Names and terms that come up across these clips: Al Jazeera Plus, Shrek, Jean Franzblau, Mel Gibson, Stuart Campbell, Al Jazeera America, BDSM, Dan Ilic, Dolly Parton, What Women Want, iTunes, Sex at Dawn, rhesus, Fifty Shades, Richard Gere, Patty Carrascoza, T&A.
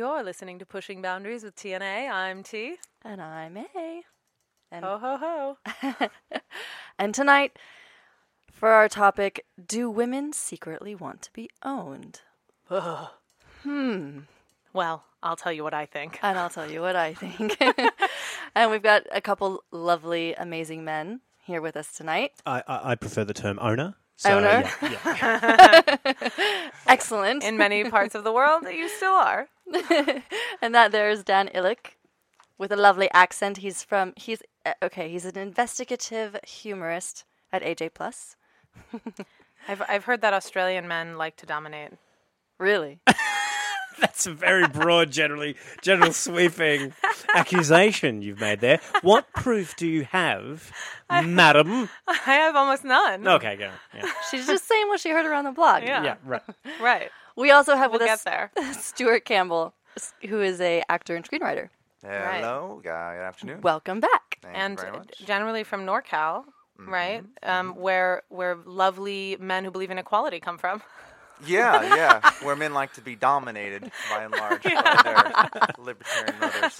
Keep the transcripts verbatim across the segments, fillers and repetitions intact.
You're listening to Pushing Boundaries with T and A. I'm T. And I'm A. And ho, ho, ho. And tonight, for our topic, do women secretly want to be owned? Ugh. Hmm. Well, I'll tell you what I think. And I'll tell you what I think. And we've got a couple lovely, amazing men here with us tonight. I, I, I prefer the term owner. So, owner. Yeah, yeah. Excellent. In many parts of the world, you still are. And that there is Dan Ilic with a lovely accent. He's from, he's, uh, okay, he's an investigative humorist at A J plus. Plus. I've, I've heard that Australian men like to dominate. Really? That's a very broad, generally, general sweeping accusation you've made there. What proof do you have, I, madam? I have almost none. Okay, go on. Yeah. She's just saying what she heard around the blog. Yeah, yeah, right. Right. We also have we'll with us there. Stuart Campbell, who is an actor and screenwriter. Hello. Right. Uh, good afternoon. Welcome back. Thank and you very much. Generally from NorCal, mm-hmm. right, um, mm-hmm. where where lovely men who believe in equality come from. Yeah, yeah, where men like to be dominated by and large yeah. by their libertarian mothers.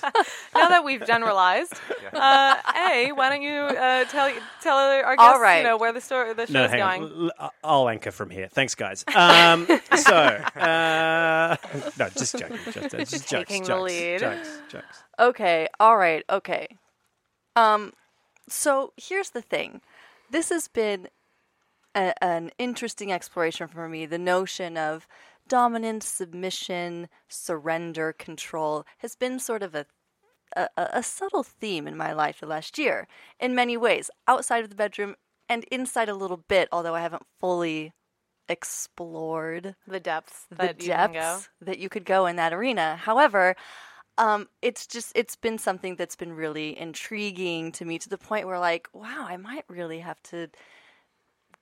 Now that we've generalized, yeah. uh, hey, why don't you uh, tell tell our guests right. you know, where the story the no, show's going? On. L- I'll anchor from here. Thanks, guys. Um, so uh, no, just joking, just, just jokes, taking jokes, the lead. jokes, jokes. Okay, all right, okay. Um, so here's the thing. This has been. A, an interesting exploration for me. The notion of dominance, submission, surrender, control has been sort of a, a a subtle theme in my life the last year in many ways, outside of the bedroom and inside a little bit, although I haven't fully explored the depths the that, depths you can go. that you could go in that arena. However, um, it's just it's been something that's been really intriguing to me, to the point where, like, wow, I might really have to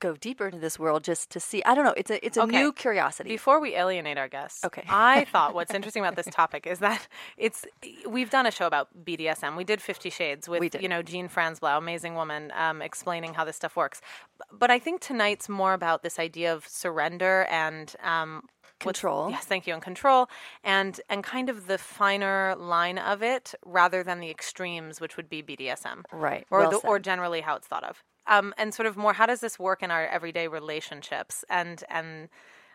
go deeper into this world just to see. I don't know. It's a it's a okay. new curiosity. Before we alienate our guests, okay. I thought what's interesting about this topic is that it's we've done a show about B D S M. We did Fifty Shades with you know Jean Franzblau, amazing woman, um, explaining how this stuff works. But I think tonight's more about this idea of surrender and um, control. Yes, thank you, and control, and and kind of the finer line of it, rather than the extremes, which would be B D S M, right, or well the, or generally how it's thought of. Um, and sort of more, how does this work in our everyday relationships? And and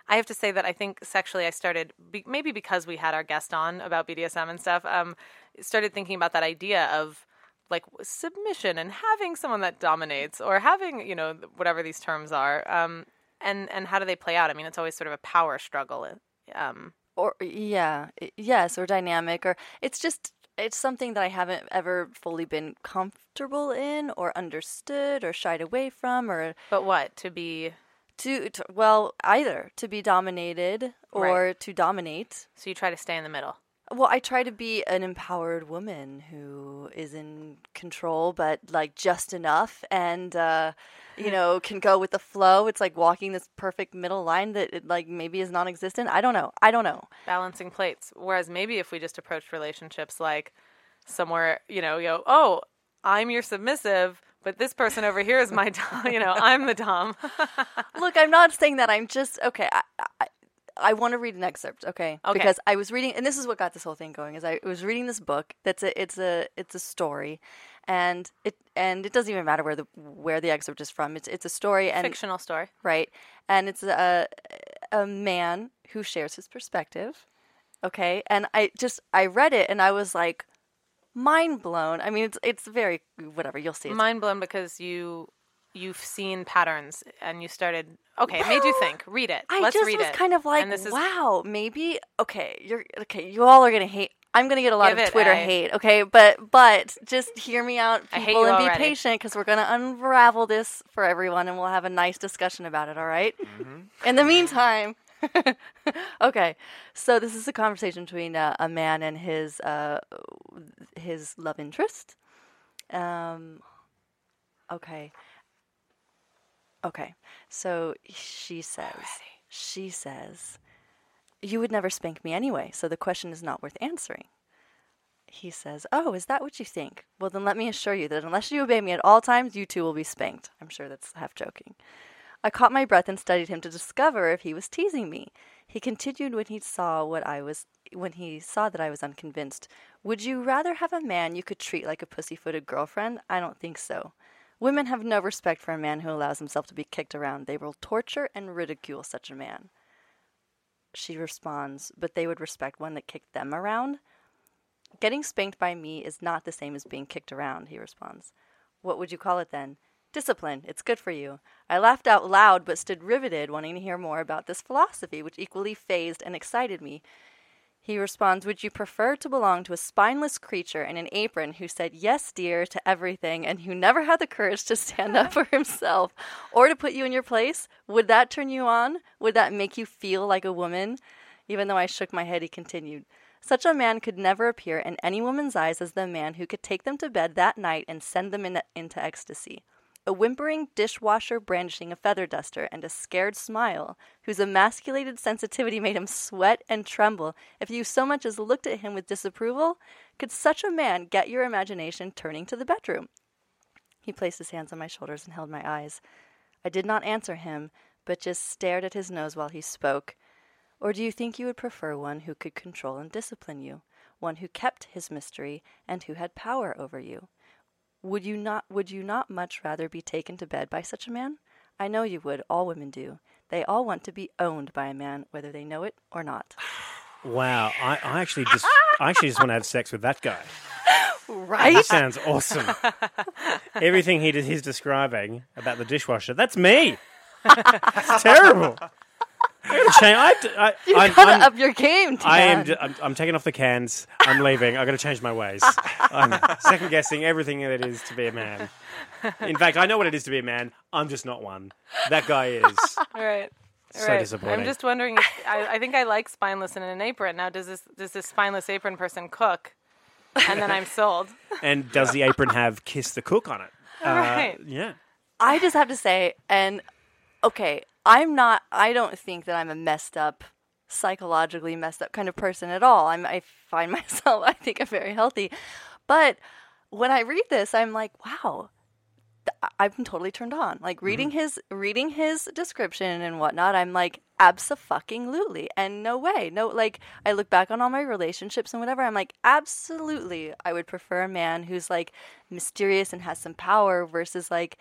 I have to say that I think sexually I started, be, maybe because we had our guest on about B D S M and stuff, um, started thinking about that idea of, like, submission and having someone that dominates or having, you know, whatever these terms are. Um, and, and how do they play out? I mean, it's always sort of a power struggle. Um. Or, yeah, yes, or dynamic, or it's just... It's something that I haven't ever fully been comfortable in or understood or shied away from. Or But what? To be... to, to Well, either. To be dominated or right. to dominate. So you try to stay in the middle. Well, I try to be an empowered woman who is in control, but, like, just enough and, uh, you know, can go with the flow. It's like walking this perfect middle line that, it, like, maybe is non-existent. I don't know. I don't know. Balancing plates. Whereas maybe if we just approached relationships like somewhere, you know, you know, oh, I'm your submissive, but this person over here is my dom. You know, I'm the dom. Look, I'm not saying that. I'm just, okay, I... I I want to read an excerpt, okay? okay? Because I was reading, and this is what got this whole thing going. Is I was reading this book. That's a, it's a, it's a story, and it, and it doesn't even matter where the where the excerpt is from. It's, it's a story, and fictional story, right? And it's a, a man who shares his perspective, okay? And I just, I read it, and I was like, mind blown. I mean, it's, it's very whatever. You'll see, it's mind blown because you. You've seen patterns, and you started. Okay, well, it made you think. Read it. I Let's just read was it. kind of like, wow, maybe. Okay, you're okay. You all are gonna hate. I'm gonna get a lot of Twitter a... hate. Okay, but but just hear me out, people, and be already. patient, because we're gonna unravel this for everyone, and we'll have a nice discussion about it. All right. Mm-hmm. In the meantime, okay. So this is a conversation between uh, a man and his uh, his love interest. Um. Okay. Okay, so she says, Already. she says, you would never spank me anyway, so the question is not worth answering. He says, oh, is that what you think? Well, then let me assure you that unless you obey me at all times, you too will be spanked. I'm sure that's half joking. I caught my breath and studied him to discover if he was teasing me. He continued when he saw what I was when he saw that I was unconvinced, "Would you rather have a man you could treat like a pussyfooted girlfriend? I don't think so. Women have no respect for a man who allows himself to be kicked around. They will torture and ridicule such a man." She responds, "But they would respect one that kicked them around? Getting spanked by me is not the same as being kicked around," he responds. "What would you call it then?" "Discipline. It's good for you." I laughed out loud but stood riveted, wanting to hear more about this philosophy, which equally fazed and excited me. He responds, "Would you prefer to belong to a spineless creature in an apron who said yes, dear, to everything and who never had the courage to stand up for himself, or to put you in your place? Would that turn you on? Would that make you feel like a woman?" Even though I shook my head, he continued, "Such a man could never appear in any woman's eyes as the man who could take them to bed that night and send them in the, into ecstasy. A whimpering dishwasher brandishing a feather duster and a scared smile, whose emasculated sensitivity made him sweat and tremble if you so much as looked at him with disapproval? Could such a man get your imagination turning to the bedroom?" He placed his hands on my shoulders and held my eyes. I did not answer him, but just stared at his nose while he spoke. "Or do you think you would prefer one who could control and discipline you, one who kept his mystery and who had power over you? Would you not would you not much rather be taken to bed by such a man? I know you would. All women do. They all want to be owned by a man, whether they know it or not." Wow. I, I actually just I actually just want to have sex with that guy. Right? That sounds awesome. Everything he he's describing about the dishwasher, that's me. That's terrible. I to, I, you I'm, gotta I'm, up your game, Dan. I am. I'm, I'm taking off the cans. I'm leaving. I've got to change my ways. I'm second guessing everything that it is to be a man. In fact, I know what it is to be a man. I'm just not one. That guy is. All right. So right. disappointing. I'm just wondering. If, I, I think I like spineless in an apron. Now, does this does this spineless apron person cook? And then I'm sold. And does the apron have "kiss the cook" on it? All uh, right. Yeah. I just have to say, and okay. I'm not, I don't think that I'm a messed up, psychologically messed up kind of person at all. I'm, I find myself, I think I'm very healthy. But when I read this, I'm like, wow, th- I've been totally turned on. Like reading mm-hmm. his, reading his description and whatnot, I'm like, abso-fucking-lutely. And no way. No, like I look back on all my relationships and whatever. I'm like, absolutely. I would prefer a man who's like mysterious and has some power versus like,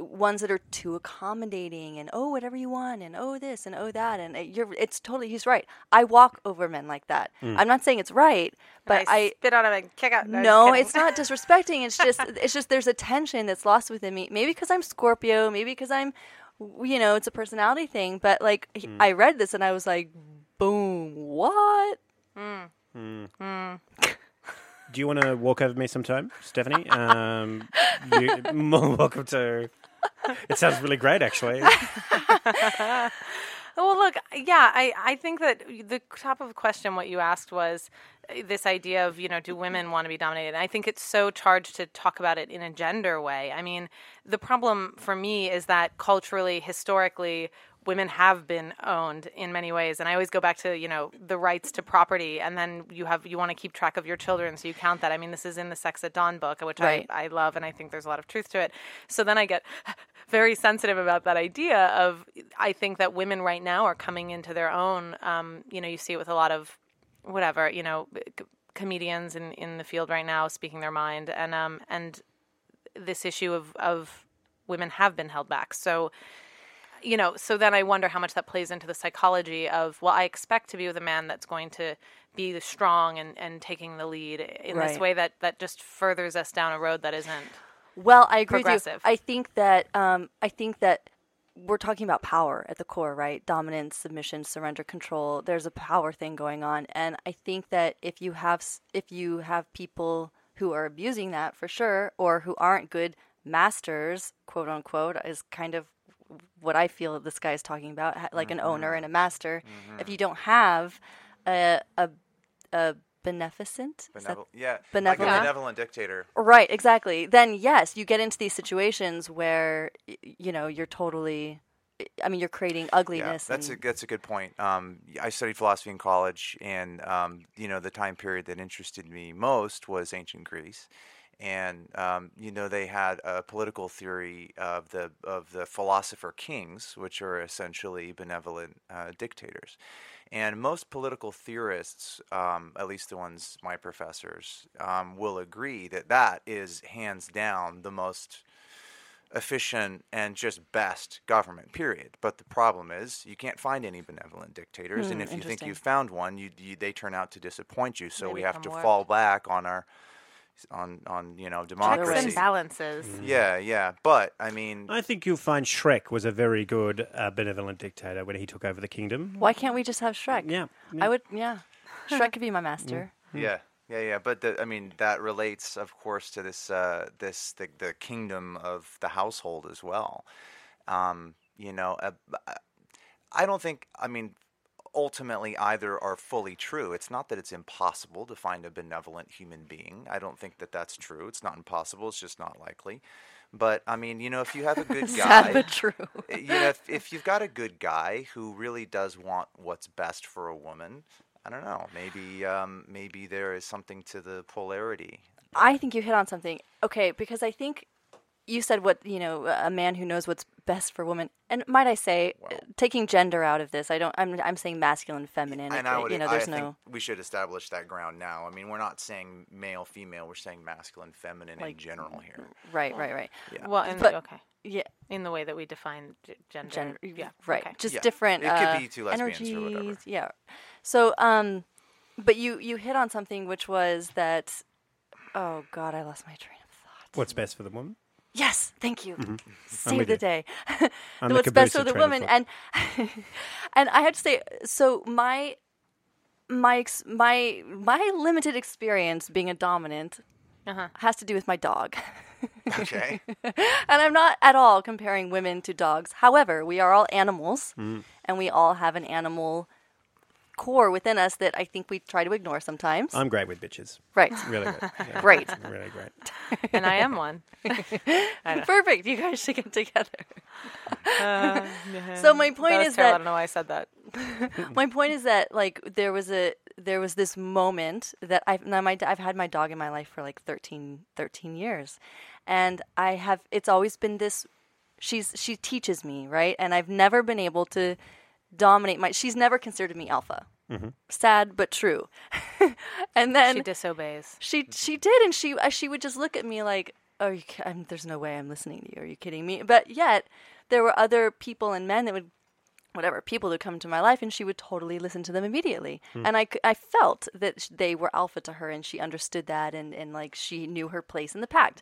ones that are too accommodating and oh whatever you want and oh this and oh that and it, you're it's totally he's right. I walk over men like that. Mm. I'm not saying it's right, but and I, I spit on him and kick out. No, no it's not disrespecting. It's just it's just there's a tension that's lost within me. Maybe because I'm Scorpio. Maybe because I'm, you know, it's a personality thing. But like mm. I read this and I was like, boom, what? Mm. Mm. Mm. Do you want to walk over me sometime, Stephanie? Um, you, more welcome to. It sounds really great, actually. Well, look, yeah, I, I think that the top of the question, what you asked was this idea of, you know, do women want to be dominated? And I think it's so charged to talk about it in a gender way. I mean, the problem for me is that culturally, historically, women have been owned in many ways. And I always go back to, you know, the rights to property. And then you have you want to keep track of your children. So you count that. I mean, this is in the Sex at Dawn book, which right. I, I love. And I think there's a lot of truth to it. So then I get very sensitive about that idea of I think that women right now are coming into their own. Um, you know, you see it with a lot of whatever, you know, c- comedians in, in the field right now speaking their mind. And um, and this issue of, of women have been held back. So you know, so then I wonder how much that plays into the psychology of, well, I expect to be with a man that's going to be the strong and, and taking the lead in right. this way that, that just furthers us down a road that isn't well, I agree progressive. With you. I think that um, I think that we're talking about power at the core, right? Dominance, submission, surrender, control. There's a power thing going on, and I think that if you have if you have people who are abusing that for sure, or who aren't good masters, quote unquote, is kind of what I feel this guy is talking about, like mm-hmm. an owner and a master. Mm-hmm. If you don't have a a, a beneficent, Benevol- yeah, benevolent, like a benevolent dictator, right? Exactly. Then yes, you get into these situations where you know you're totally. I mean, you're creating ugliness. Yeah, that's a that's a good point. Um, I studied philosophy in college, and um, you know, the time period that interested me most was ancient Greece. And um, you know they had a political theory of the of the philosopher kings, which are essentially benevolent uh, dictators, And most political theorists, um, at least the ones my professors, um, will agree that that is hands down the most efficient and just best government, period. But the problem is you can't find any benevolent dictators, mm, and if you think you've found one, you, you they turn out to disappoint you. So they we have to warped. fall back on our on on you know democracy. Checks and balances. Mm. Yeah, yeah. But I mean, I think you'll find Shrek was a very good uh, benevolent dictator when he took over the kingdom. Why can't we just have Shrek? Yeah, yeah. I would. Yeah, Shrek could be my master. Mm. Mm. Yeah. Yeah, yeah, but the, I mean that relates, of course, to this uh, this the, the kingdom of the household as well. Um, you know, uh, I don't think I mean ultimately either are fully true. It's not that it's impossible to find a benevolent human being. I don't think that that's true. It's not impossible. It's just not likely. But I mean, you know, if you have a good guy, sad but true. You know, if, if you've got a good guy who really does want what's best for a woman. I don't know. Maybe um, maybe there is something to the polarity. I think you hit on something. Okay, because I think you said what, you know, a man who knows what's best for women. And might I say, well, taking gender out of this, I don't. I'm I'm saying masculine, feminine. And it, I would, you know, there's I no. Think we should establish that ground now. I mean, we're not saying male, female. We're saying masculine, feminine, like, in general here. Right, right, right. Yeah. Well, and but, okay. Yeah, in the way that we define gender. Gender, yeah, right. Okay. Just yeah. different. It uh, could be two lesbians energies, or whatever. Yeah. So, um, but you you hit on something, which was that. Oh God, I lost my train of thought. What's best for the woman? Yes, thank you. Mm-hmm. Save the you. day. What's best for the woman, and and I have to say, so my my ex- my my limited experience being a dominant uh-huh. has to do with my dog. Okay. And I'm not at all comparing women to dogs. However, we are all animals, mm. and we all have an animal core within us that I think we try to ignore sometimes. I'm great with bitches. Right. Really good. Yeah. Great. Really great. And I am one. I Perfect. You guys should get together. Uh, so my point that is terrible. that... I don't know why I said that. My point is that, like, there was a... There was this moment that I've now my I've had my dog in my life for like thirteen years, and I have it's always been this. She's she teaches me, right, and I've never been able to dominate my. She's never considered me alpha. Mm-hmm. Sad but true. And then she disobeys. She she did, and she she would just look at me like, oh, you, I'm, there's no way I'm listening to you. Are you kidding me? But yet there were other people and men that would. Whatever people who come into my life, and she would totally listen to them immediately. Mm. And I, I felt that sh- they were alpha to her, and she understood that, and, and like she knew her place in the pack,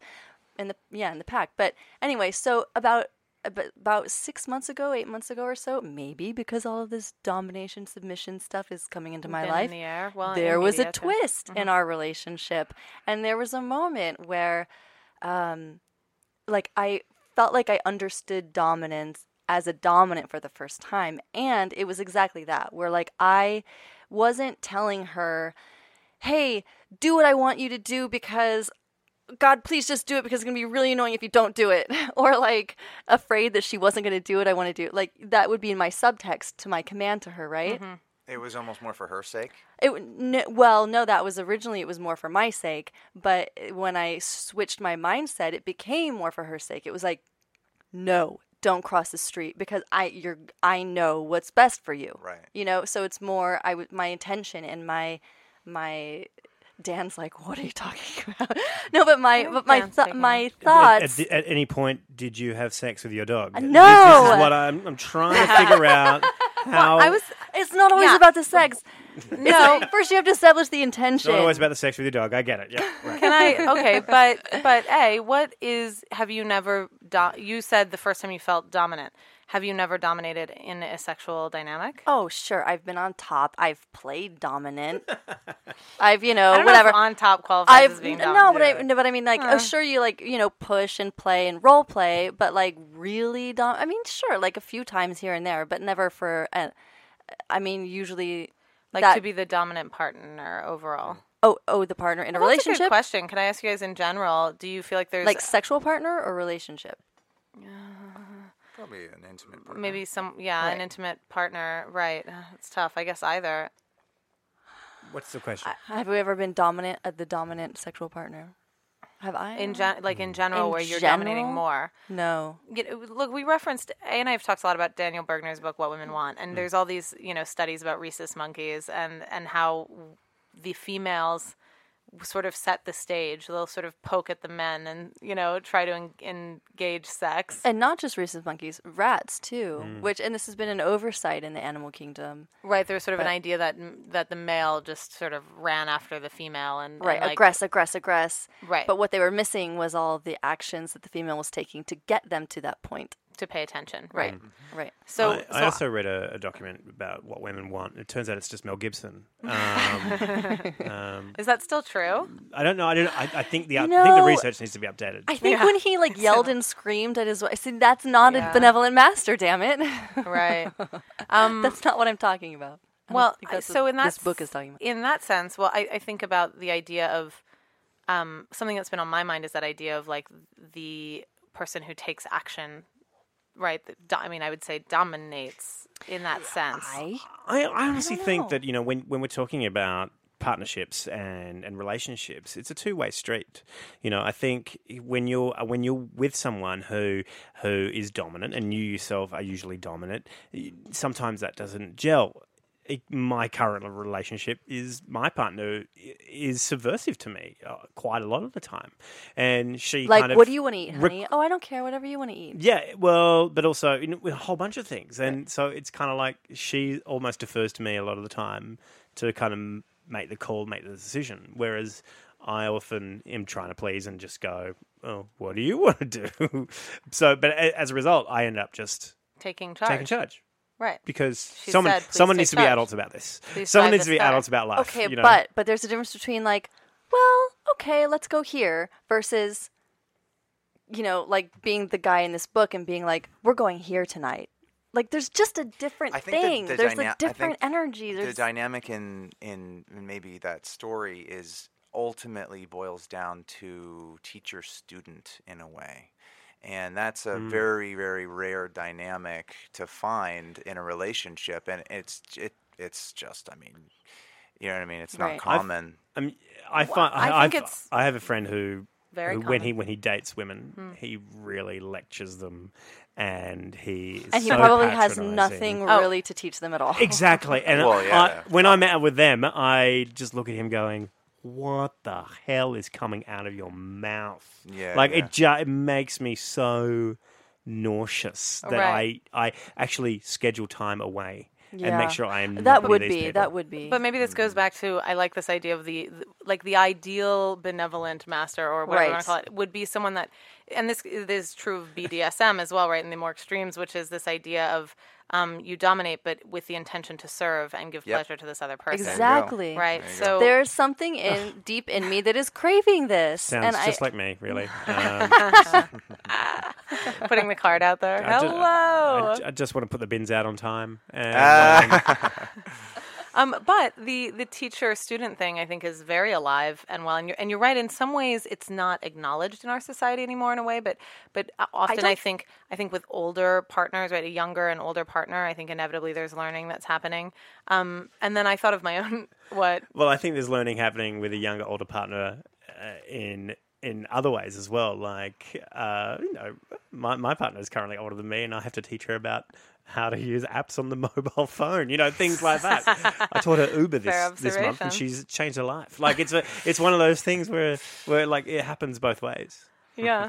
in the yeah in the pack. But anyway, so about about six months ago, eight months ago or so, maybe because all of this domination submission stuff is coming into my Been life, in the air. Well, there was a twist mm-hmm. in our relationship, and there was a moment where, um, like I felt like I understood dominance as a dominant for the first time. And it was exactly that, where like I wasn't telling her, hey, do what I want you to do because God, please just do it because it's going to be really annoying if you don't do it. Or like afraid that she wasn't going to do what I want to do. Like that would be in my subtext to my command to her, right? Mm-hmm. It was almost more for her sake? It n- Well, no, that was originally, it was more for my sake. But when I switched my mindset, it became more for her sake. It was like, no. Don't cross the street because I you're I know what's best for you. Right. You know, so it's more I w- my intention and my my Dan's like, what are you talking about? No, but my but my th- my thoughts. At, at, at any point, did you have sex with your dog? Uh, no. This, this is what I'm I'm trying to figure out. How well, I was. It's not always yeah. about the sex. No, like, first you have to establish the intention. It's not always about the sex with your dog. I get it. Yeah. Right. Can I? Okay, but but a what is? Have you never? Do, you said the first time you felt dominant. Have you never dominated in a sexual dynamic? Oh, sure. I've been on top. I've played dominant. I've, you know, I don't whatever. Know if on top qualifies I've, as being dominant. No, but I, no, but I mean, like, uh. oh, sure, you, like, you know, push and play and role play, but, like, really dom- I mean, sure, like, a few times here and there, but never for, uh, I mean, usually. Like, that- to be the dominant partner overall. Oh, oh, the partner in well, a relationship? That's a good question. Can I ask you guys in general, do you feel like there's. Like, sexual partner or relationship? Yeah. Uh, Probably an intimate partner. Maybe some, yeah, right. An intimate partner. Right. It's tough. I guess either. What's the question? I, have we ever been dominant at the dominant sexual partner? Have I? In gen- like in general, in where you're general? dominating more. No. Look, we referenced, A and I have talked a lot about Daniel Bergner's book, What Women Want, and mm. there's all these, you know, studies about rhesus monkeys and, and how the females sort of set the stage. They'll sort of poke at the men and, you know, try to en- engage sex. And not just rhesus monkeys, rats too, mm. which, and this has been an oversight in the animal kingdom. Right, there's sort of but, an idea that that the male just sort of ran after the female and... Right, and like, aggress, aggress, aggress. Right. But what they were missing was all the actions that the female was taking to get them to that point. To pay attention. Right, mm-hmm. right. So I, I so also read a, a document about What Women Want. It turns out it's just Mel Gibson. Um, um, Is that still true? I don't know. I don't. I, I think the up, know, I think the research needs to be updated. I think yeah. when he like yelled and screamed at his wife, I said, "That's not yeah. a benevolent master, damn it!" Right. Um, that's not what I'm talking about. I well, so what in that this book is talking about. In that sense, well, I, I think about the idea of um, something that's been on my mind is that idea of like the person who takes action. Right. Do, I mean, I would say dominates in that sense. I, I, I honestly I think that, you know, when, when we're talking about partnerships and, and relationships, it's a two-way street. You know, I think when you're when you're with someone who who is dominant and you yourself are usually dominant, sometimes that doesn't gel. My current relationship is my partner is subversive to me uh, quite a lot of the time, and she like, kind of what do you want to eat, honey? Rec- oh, I don't care, whatever you want to eat. Yeah, well, but also you know, a whole bunch of things, and right. so it's kind of like she almost defers to me a lot of the time to kind of make the call, make the decision, whereas I often am trying to please and just go, oh, what do you want to do? So, but as a result, I end up just taking charge, taking charge. Right, because she someone said, someone needs to charge. be adults about this. Please someone needs to be adults about life. Okay, you know? but but there's a difference between like, well, okay, let's go here versus, you know, like being the guy in this book and being like, we're going here tonight. Like, there's just a different I think thing. The, the there's dyna- like different I think energy. There's... The dynamic in in maybe that story is ultimately boils down to teacher student in a way. And that's a mm. very, very rare dynamic to find in a relationship. And it's it it's just, I mean, you know what I mean? It's not right. common. I've, I mean, I find well, I, I think it's I have a friend who, very who when he when he dates women, mm. he really lectures them, and he is and he so probably has nothing oh. really to teach them at all. Exactly. And well, yeah, I, yeah. when I'm out with them, I just look at him going, what the hell is coming out of your mouth? Yeah, like yeah. it ju- it makes me so nauseous that right. I, I actually schedule time away yeah. and make sure I am. That would be people. that would be. But maybe this goes back to I like this idea of the, the like the ideal benevolent master or whatever right. you want to call it would be someone that, and this, this is true of B D S M as well, right? In the more extremes, which is this idea of. Um, you dominate, but with the intention to serve and give yep. pleasure to this other person. Exactly. Right. There so there's something in deep in me that is craving this. Sounds and just I... like me, really. Um, putting the card out there. I Hello. Just, I, I just want to put the bins out on time. And uh. um, but the, the teacher-student thing, I think, is very alive and well. And you're, and you're right. In some ways, it's not acknowledged in our society anymore in a way. But but often I, I think I think with older partners, right, a younger and older partner, partner, I think inevitably there's learning that's happening. Um, and then I thought of my own what. Well, I think there's learning happening with a younger, older partner uh, in in other ways as well. Like, uh, you know, my my partner is currently older than me, and I have to teach her about how to use apps on the mobile phone. You know, things like that. I taught her Uber this this month, and she's changed her life. Like, it's a, it's one of those things where where like it happens both ways. Yeah.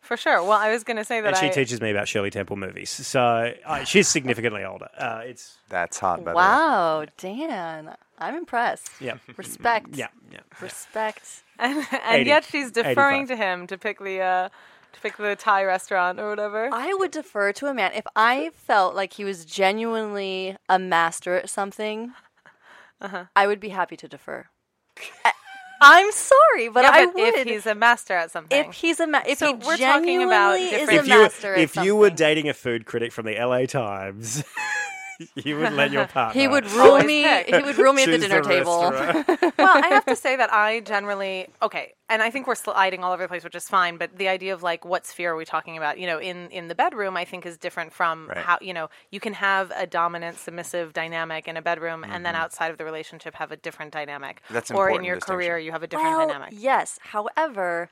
For sure. Well, I was going to say that. And she I... teaches me about Shirley Temple movies, so uh, she's significantly older. Uh, it's that's hot. By wow, the way. Dan, I'm impressed. Yeah, respect. yeah, yeah, respect. And, and yet she's deferring eighty-five to him to pick the uh, to pick the Thai restaurant or whatever. I would defer to a man if I felt like he was genuinely a master at something. Uh-huh. I would be happy to defer. I'm sorry, but yeah, I but would. If he's a master at something. If he's a ma- if so he we're genuinely talking about different is a master at something. If you were dating a food critic from the L A Times, you would let your partner. He would rule me. Pick. He would rule me at the dinner the table. Well, I have to say that I generally okay, and I think we're sliding all over the place, which is fine. But the idea of like, what sphere are we talking about? You know, in, in the bedroom, I think is different from right. how you know you can have a dominant, submissive dynamic in a bedroom, mm-hmm. and then outside of the relationship, have a different dynamic. That's important. Or in your career, you have a different well, dynamic. Yes. However,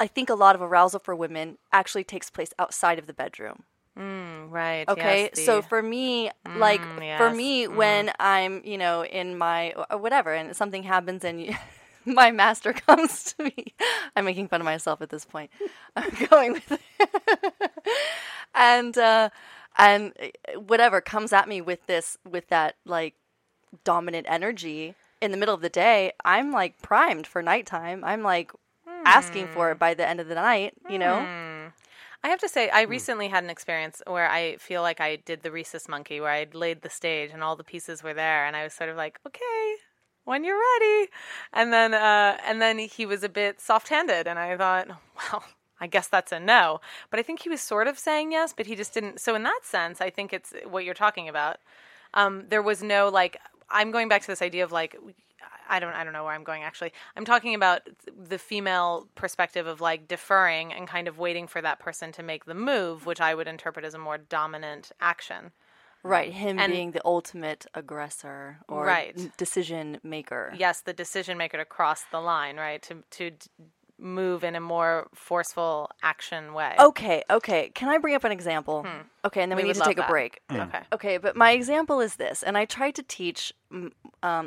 I think a lot of arousal for women actually takes place outside of the bedroom. Mm, right. Okay. Yes, the, so for me, mm, like yes, for me, mm. when I'm, you know, in my or whatever, and something happens and you, my master comes to me, I'm making fun of myself at this point. I'm going with it. and, uh, and whatever comes at me with this, with that like dominant energy in the middle of the day, I'm like primed for nighttime. I'm like mm. asking for it by the end of the night, you know? Mm. I have to say, I recently had an experience where I feel like I did the rhesus monkey, where I laid the stage and all the pieces were there, and I was sort of like, okay, when you're ready. And then uh, and then he was a bit soft-handed, and I thought, well, I guess that's a no. But I think he was sort of saying yes, but he just didn't. So in that sense, I think it's what you're talking about. Um, there was no, like, I'm going back to this idea of, like, I don't I don't know where I'm going, actually. I'm talking about the female perspective of, like, deferring and kind of waiting for that person to make the move, which I would interpret as a more dominant action. Right, him and, being the ultimate aggressor or right. decision maker. Yes, the decision maker to cross the line, right, to to d- move in a more forceful action way. Okay, okay. Can I bring up an example? Hmm. Okay, and then we, we need to take that. a break. Mm. Okay. Okay, but my example is this, and I tried to teach um,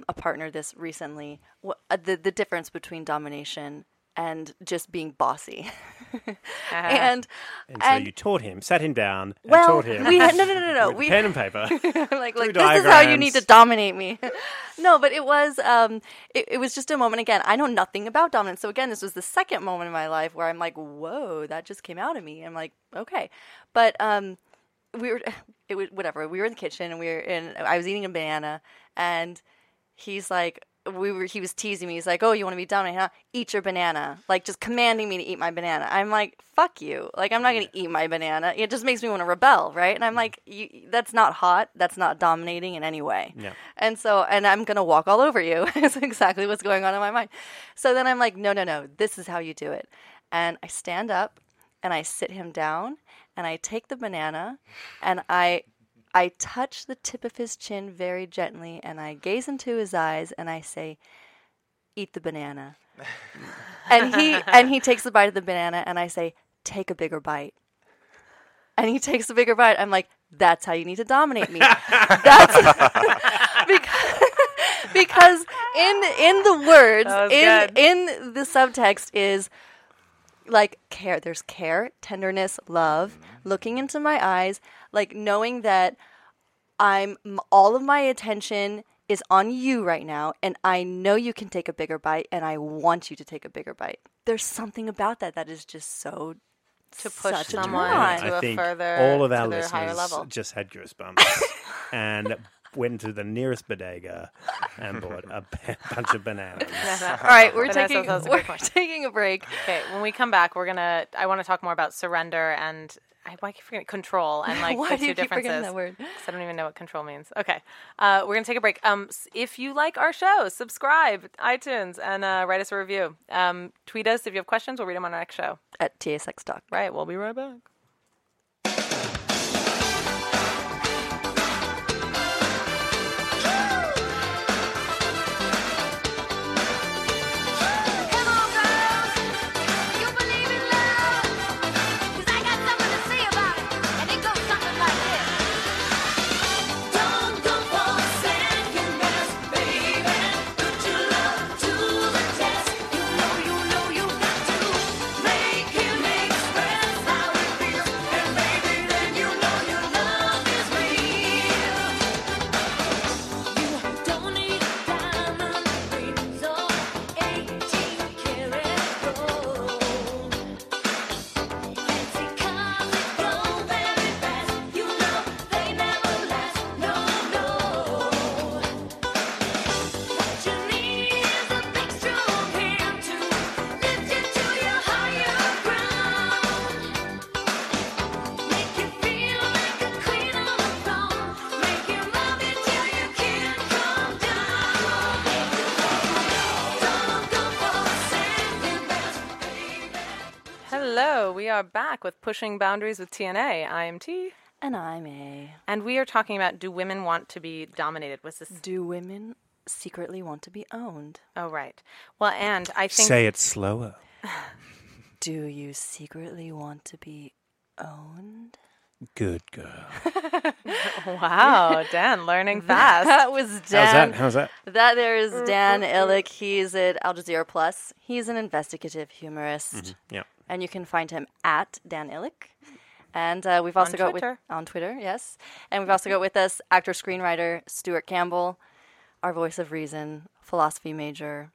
a partner this recently, wh- the, the difference between domination and just being bossy. uh-huh. And, and so and you taught him, sat him down, well, and taught him. We had, no, no, no, no. With we, pen and paper. I'm like, like this is how you need to dominate me. No, but it was, um, it, it was just a moment. Again, I know nothing about dominance. So again, this was the second moment in my life where I'm like, whoa, that just came out of me. I'm like, okay. But um, we were, it was, whatever. We were in the kitchen and we were in, I was eating a banana and he's like, We were. He was teasing me. He's like, "Oh, you want to be dominant? Huh? Eat your banana!" Like just commanding me to eat my banana. I'm like, "Fuck you!" Like I'm not gonna eat my banana. It just makes me want to rebel, right? And I'm like, you, "That's not hot. That's not dominating in any way." Yeah. And so, and I'm gonna walk all over you. That's exactly what's going on in my mind. So then I'm like, "No, no, no. This is how you do it." And I stand up, and I sit him down, and I take the banana, and I. I touch the tip of his chin very gently, and I gaze into his eyes, and I say, "Eat the banana." and he and he takes a bite of the banana, and I say, "Take a bigger bite." And he takes a bigger bite. I'm like, "That's how you need to dominate me." That's because because in in the words in good. in the subtext is. Like care, there's care, tenderness, love, looking into my eyes, like knowing that I'm all of my attention is on you right now, and I know you can take a bigger bite, and I want you to take a bigger bite. There's something about that that is just so to push such someone a to I a think further, all of our listeners just had goosebumps and went to the nearest bodega and bought a b- bunch of bananas. All right, we're taking we're taking a break. Okay, when we come back, we're gonna. I want to talk more about surrender and I, why I keep forgetting control and like why the do two you keep differences. Forgetting that word? Because I don't even know what control means. Okay, uh, we're gonna take a break. Um, if you like our show, subscribe, iTunes, and uh, write us a review. Um, tweet us if you have questions. We'll read them on our next show at T S X Talk. Right, we'll be right back. Back with Pushing Boundaries with T N A. I am T. And I'm A. And we are talking about, do women want to be dominated? Was this? Do women secretly want to be owned? Oh, right. Well, and I think... Say it slower. Do you secretly want to be owned? Good girl. Wow, Dan, learning fast. That was Dan. How's that? How's that? That there is Dan Ilic. He's at Al Jazeera Plus. He's an investigative humorist. Mm-hmm. Yeah. And you can find him at Dan Ilic. And uh, we've also on got Twitter. with on Twitter, yes. And we've also got with us actor screenwriter Stuart Campbell, our voice of reason, philosophy major,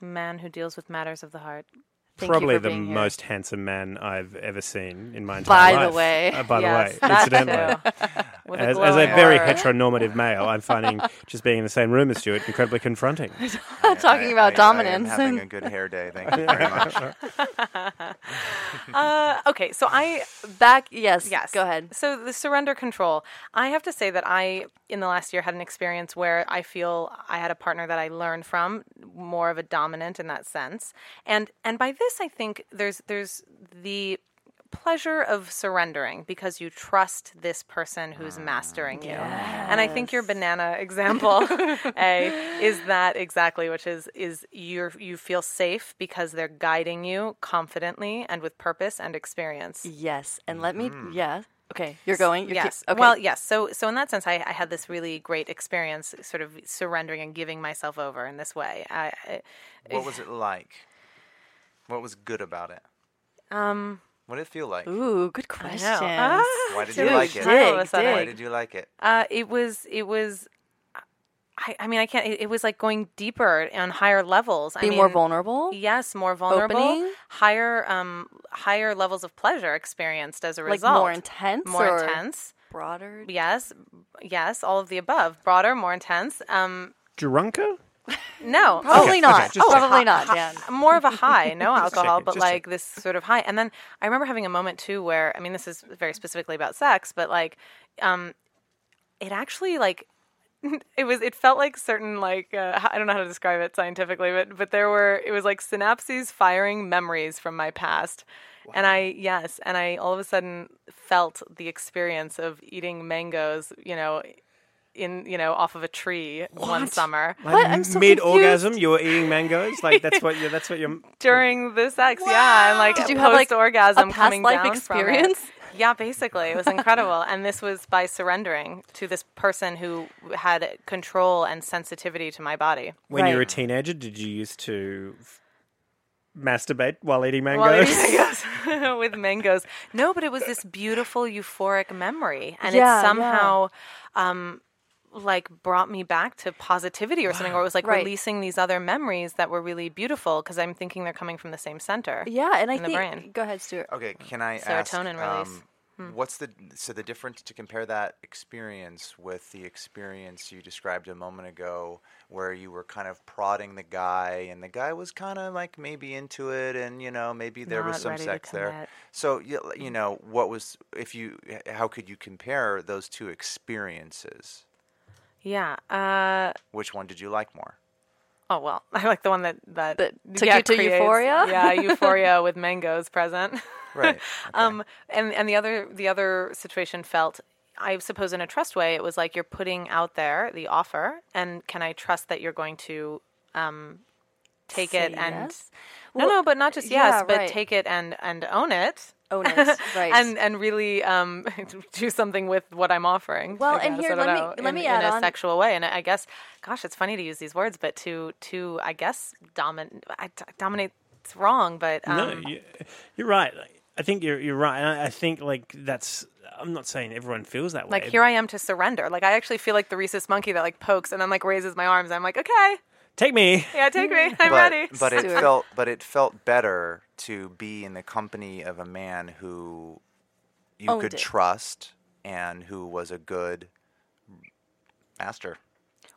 man who deals with matters of the heart. Thank Probably the here. most handsome man I've ever seen in my entire by life. By the way. Uh, by yes, the way, incidentally. As a, as a very heteronormative male, I'm finding just being in the same room as Stuart incredibly confronting. Talking I, about I, dominance. I am having a good hair day. Thank you very much. uh, okay, so I... Back, yes, yes, go ahead. So the surrender control. I have to say that I, in the last year, had an experience where I feel I had a partner that I learned from, more of a dominant in that sense. And and by this, I think there's there's the pleasure of surrendering because you trust this person who's mastering you. Yes. And I think your banana example a, is that exactly, which is is you you feel safe because they're guiding you confidently and with purpose and experience. Yes. And let me, mm. yeah. Okay, you're going? You're yes. Keep, okay. Well, yes. So so in that sense, I, I had this really great experience sort of surrendering and giving myself over in this way. I, I, what was it like? What was good about it? Um, what did it feel like? Ooh, good question. Ah, Why did you like it? Dig, dig. Why did you like it? Uh, it was, it was, I, I mean, I can't, it, it was like going deeper on higher levels. Be I mean, more vulnerable? Yes, more vulnerable. Opening? Higher, um, higher levels of pleasure experienced as a result. Like more intense? More intense. Broader? Yes, yes, all of the above. Broader, more intense. Um, Drunker? No, probably okay. not. Okay. Oh, probably not. Dan. More of a high, no alcohol, but like check. This sort of high. And then I remember having a moment too where, I mean, this is very specifically about sex, but like, um, it actually like, it was, it felt like certain like, uh, I don't know how to describe it scientifically, but but there were, it was like synapses firing memories from my past. Wow. And I, yes, and I all of a sudden felt the experience of eating mangoes, you know, in you know off of a tree what? one summer. Like I'm so mid orgasm, you were eating mangoes. Like that's what you're. That's what you're. During the sex, wow. yeah, and like did you post have like orgasm a past life experience? From it. Yeah, basically, it was incredible, and this was by surrendering to this person who had control and sensitivity to my body. When right. you were a teenager, did you used to? Masturbate while eating mangoes. While eating mangoes. With mangoes. No, but it was this beautiful euphoric memory, and yeah, it somehow. Yeah. Um, like brought me back to positivity or something, or it was like right. releasing these other memories that were really beautiful because I'm thinking they're coming from the same center. Yeah, and I in think the brain. Go ahead, Stuart. Okay, can I serotonin ask, release? Um, hmm. What's the so the difference to compare that experience with the experience you described a moment ago, where you were kind of prodding the guy, and the guy was kind of like maybe into it, and you know maybe there Not was some sex there. So you, you know what was if you how could you compare those two experiences? Yeah. Uh, Which one did you like more? Oh, well, I like the one that... That, that took yeah, you to creates, euphoria? Yeah, euphoria with mangoes present. Right. Okay. Um, and and the other the other situation felt, I suppose in a trust way, it was like you're putting out there the offer, and can I trust that you're going to... Um, Take Say it and yes. no, well, no, but not just yes, yeah, but right. take it and, and own it, own it, right, and and really um, do something with what I'm offering. Well, I and guess, here let know, me let in, me add in a on. sexual way, and I guess, gosh, it's funny to use these words, but to to I guess dominate, dominate it's wrong, but um, no, you're right. I think you're you're right. And I, I think like that's. I'm not saying everyone feels that way. Like here I am to surrender. Like I actually feel like the rhesus monkey that like pokes and then like raises my arms. I'm like okay. Take me. Yeah, take me. I'm but, ready. But it felt but it felt better to be in the company of a man who you Owned could it. trust and who was a good master.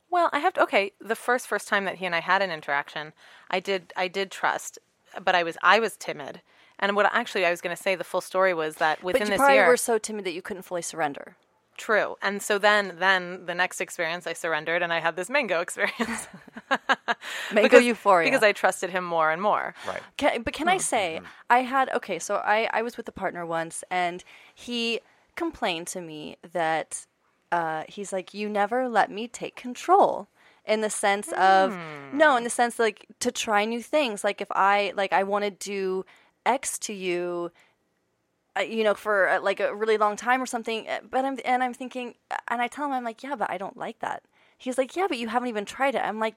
Well, I have to okay, the first first time that he and I had an interaction, I did I did trust, but I was I was timid. And what actually I was going to say the full story was that within this year But you probably year, were so timid that you couldn't fully surrender. True. And so then then the next experience I surrendered and I had this mango experience. mango because, euphoria. Because I trusted him more and more. Right. Can, but can mm-hmm. I say, mm-hmm. I had, okay, so I, I was with a partner once and he complained to me that uh, he's like, you never let me take control. In the sense mm. of, no, in the sense like to try new things. Like if I, like I want to do ex to you, uh, you know, for uh, like a really long time or something. But I'm and I'm thinking, and I tell him, I'm like, yeah, but I don't like that. He's like, yeah, but you haven't even tried it. I'm like,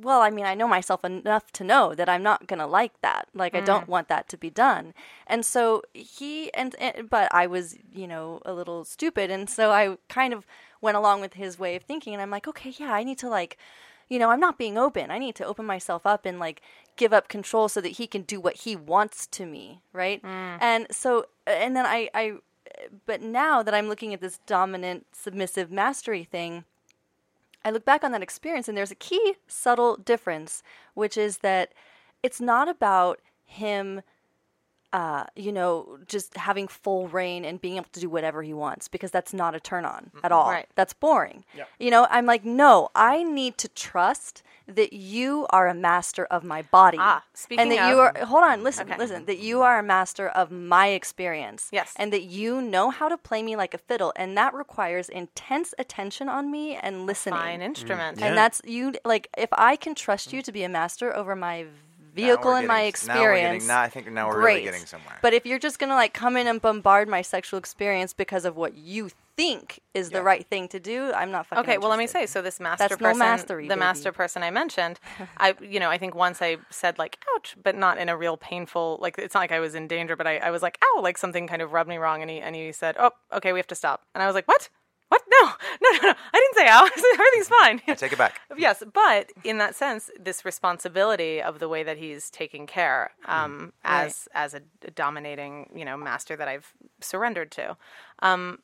well, I mean, I know myself enough to know that I'm not going to like that. Like, mm. I don't want that to be done. And so he, and, and, but I was, you know, a little stupid. And so I kind of went along with his way of thinking. And I'm like, okay, yeah, I need to like, you know, I'm not being open. I need to open myself up and like give up control so that he can do what he wants to me. Right. Mm. And so, and then I, I, but now that I'm looking at this dominant submissive mastery thing, I look back on that experience and there's a key subtle difference, which is that it's not about him, uh, you know, just having full reign and being able to do whatever he wants, because that's not a turn on at all. Right. That's boring. Yeah. You know, I'm like, no, I need to trust that you are a master of my body. Ah, speaking and that of... you are, hold on, listen, okay. listen, that you are a master of my experience. Yes. And that you know how to play me like a fiddle. And that requires intense attention on me and listening. Fine instrument. Mm. Yeah. And that's, you, like, if I can trust you to be a master over my vehicle and my experience. Now we're getting, now I think now we're great. Really getting somewhere. But if you're just going to, like, come in and bombard my sexual experience because of what you think is yeah. the right thing to do, I'm not fucking okay, interested. Well, let me say, so this master That's person, no mastery, the baby. master person I mentioned, I, you know, I think once I said, like, ouch, but not in a real painful, like, it's not like I was in danger, but I, I was like, ow, like something kind of rubbed me wrong, and he, and he said, oh, okay, we have to stop. And I was like, what? What? No, no, no, no. I didn't say ow. Everything's fine. I take it back. Yes. But in that sense, this responsibility of the way that he's taking care um, mm. as right. as a dominating, you know, master that I've surrendered to. Um,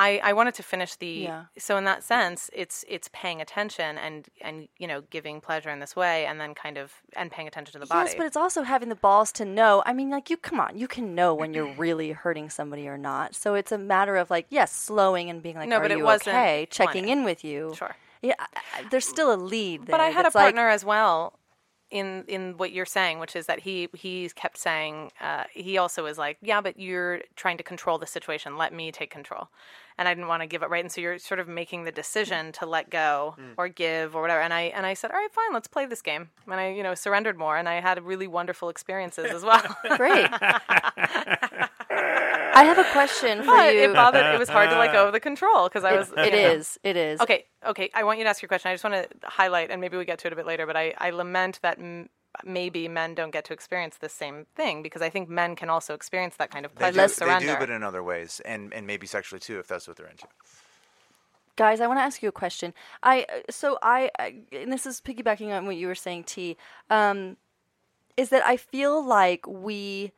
I, I wanted to finish the... Yeah. So in that sense, it's it's paying attention and, and, you know, giving pleasure in this way and then kind of... And paying attention to the yes, body. Yes, but it's also having the balls to know. I mean, like, you... Come on. You can know when you're really hurting somebody or not. So it's a matter of, like, yes, slowing and being like, no, are but it you wasn't okay? Checking wanted. in with you. Sure. Yeah. I, there's still a lead there. But I had a partner like, as well... In, in what you're saying, which is that he he's kept saying, uh, he also was like, yeah, but you're trying to control the situation. Let me take control. And I didn't want to give it right. And so you're sort of making the decision to let go mm. or give or whatever. And I and I said, all right, fine, let's play this game. And I, you know, surrendered more. And I had really wonderful experiences as well. Great. I have a question for but you. It bothered. It was hard to let go of the control because I was. It, it is. It is. Okay. Okay. I want you to ask your question. I just want to highlight, and maybe we get to it a bit later. But I, I lament that m- maybe men don't get to experience the same thing, because I think men can also experience that kind of pleasure. They do, surrender. They do, but in other ways, and and maybe sexually too, if that's what they're into. Guys, I want to ask you a question. I so I, I and this is piggybacking on what you were saying, T. Um, is that I feel like we.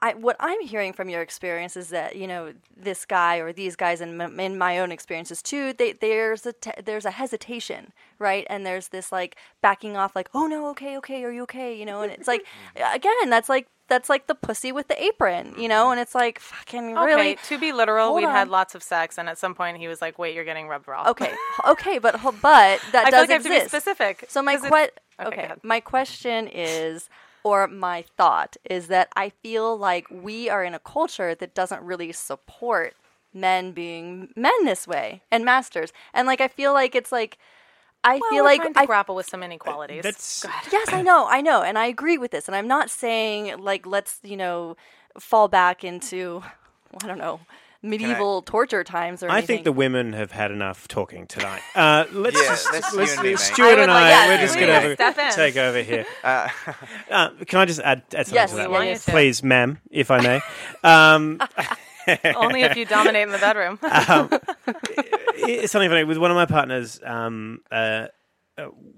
I, what I'm hearing from your experience is that, you know, this guy or these guys, and in, in my own experiences too, they, there's a te- there's a hesitation, right? And there's this like backing off, like, oh no, okay, okay, are you okay? You know, and it's like, again, that's like that's like the pussy with the apron, you know, and it's like fucking okay, really. To be literal, we'd on. had lots of sex, and at some point he was like, wait, you're getting rubbed raw. Okay, okay, but but that I does feel like exist. I have to be specific. So my que- it- okay, okay my question is. Or my thought is that I feel like we are in a culture that doesn't really support men being men this way and masters. And like I feel like it's like I well, feel we're like trying to I grapple with some inequalities. Uh, that's yes, I know, I know, and I agree with this. And I'm not saying like let's you know fall back into I don't know. Medieval I, torture times or I anything. Think the women have had enough talking tonight. Uh, let's yeah, just, let's, let's, and let's Stuart and I, like, yeah, we're just going to take over here. Uh, uh, can I just add, add something yes, to that? Yes, please, ma'am, if I may. Um, Only if you dominate in the bedroom. um, it's something funny. With one of my partners, um, uh,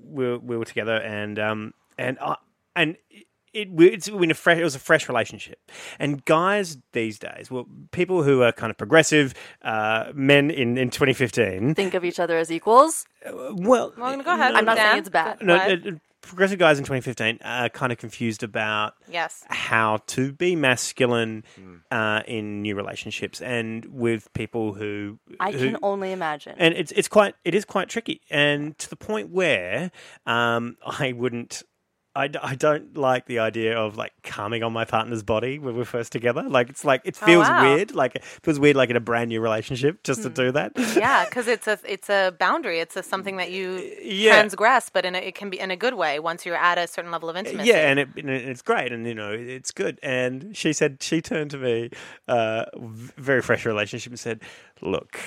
we, were, we were together and um, and I, and. It, it's, it, was fresh, it was a fresh relationship. And guys these days, well, people who are kind of progressive, uh, men in, in twenty fifteen... Think of each other as equals? Uh, well... well go ahead. No, I'm not Dan, saying it's bad. No, uh, progressive guys in twenty fifteen are kind of confused about yes. how to be masculine mm. uh, in new relationships and with people who... I who, can only imagine. And it's it's quite it is quite tricky. And to the point where um, I wouldn't... I, I don't like the idea of like coming on my partner's body when we're first together. Like it's like it feels oh, wow. weird. Like it feels weird, like in a brand new relationship, just mm. to do that. Yeah, because it's a it's a boundary. It's a, something that you yeah. transgress, but in a, it can be in a good way once you're at a certain level of intimacy. Yeah, and, it, and it's great, and you know it's good. And she said she turned to me, uh, very fresh relationship, and said, "Look,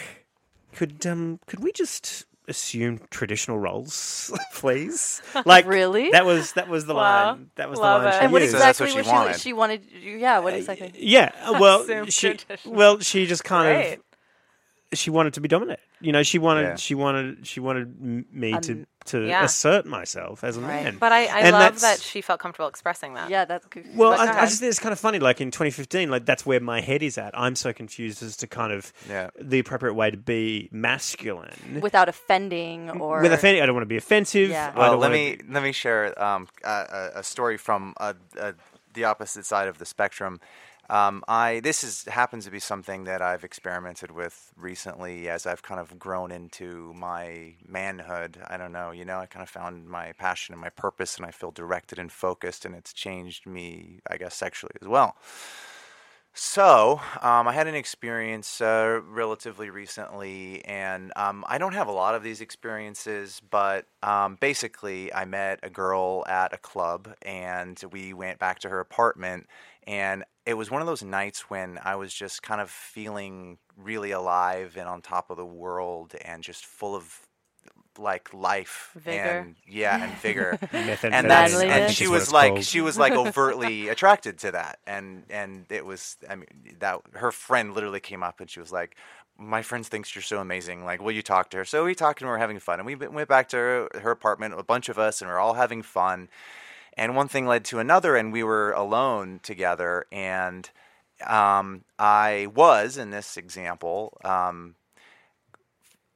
could um could we just assume traditional roles, please?" Like really, that was that was the wow. line. That was Love the line. She and what used. exactly so that's what was she, she wanted? Yeah, what exactly? Uh, yeah, well, she traditional. well she just kind Great. of she wanted to be dominant. You know, she wanted yeah. she wanted she wanted me um, to to yeah. assert myself as a right. man. But I, I love that she felt comfortable expressing that. Yeah, that's well, that's I, I just think it's kind of funny. Like in twenty fifteen, like that's where my head is at. I'm so confused as to kind of yeah. the appropriate way to be masculine without offending or with offending. I don't want to be offensive. Yeah. Well, let me be... let me share um, a, a story from a, a, the opposite side of the spectrum. Um, I this is happens to be something that I've experimented with recently as I've kind of grown into my manhood. I don't know, you know, I kind of found my passion and my purpose, and I feel directed and focused, and it's changed me, I guess, sexually as well. So um, I had an experience uh, relatively recently, and um, I don't have a lot of these experiences, but um, basically I met a girl at a club, and we went back to her apartment, and it was one of those nights when I was just kind of feeling really alive and on top of the world and just full of like life vigor. and yeah and vigor and that's and she was like called. she was like overtly attracted to that, and and it was I mean that her friend literally came up and she was like, "My friend thinks you're so amazing. Like, will you talk to her?" So we talked and we were having fun, and we went back to her, her apartment, a bunch of us, and we we're all having fun. And one thing led to another, and we were alone together. And um, I was, in this example, um,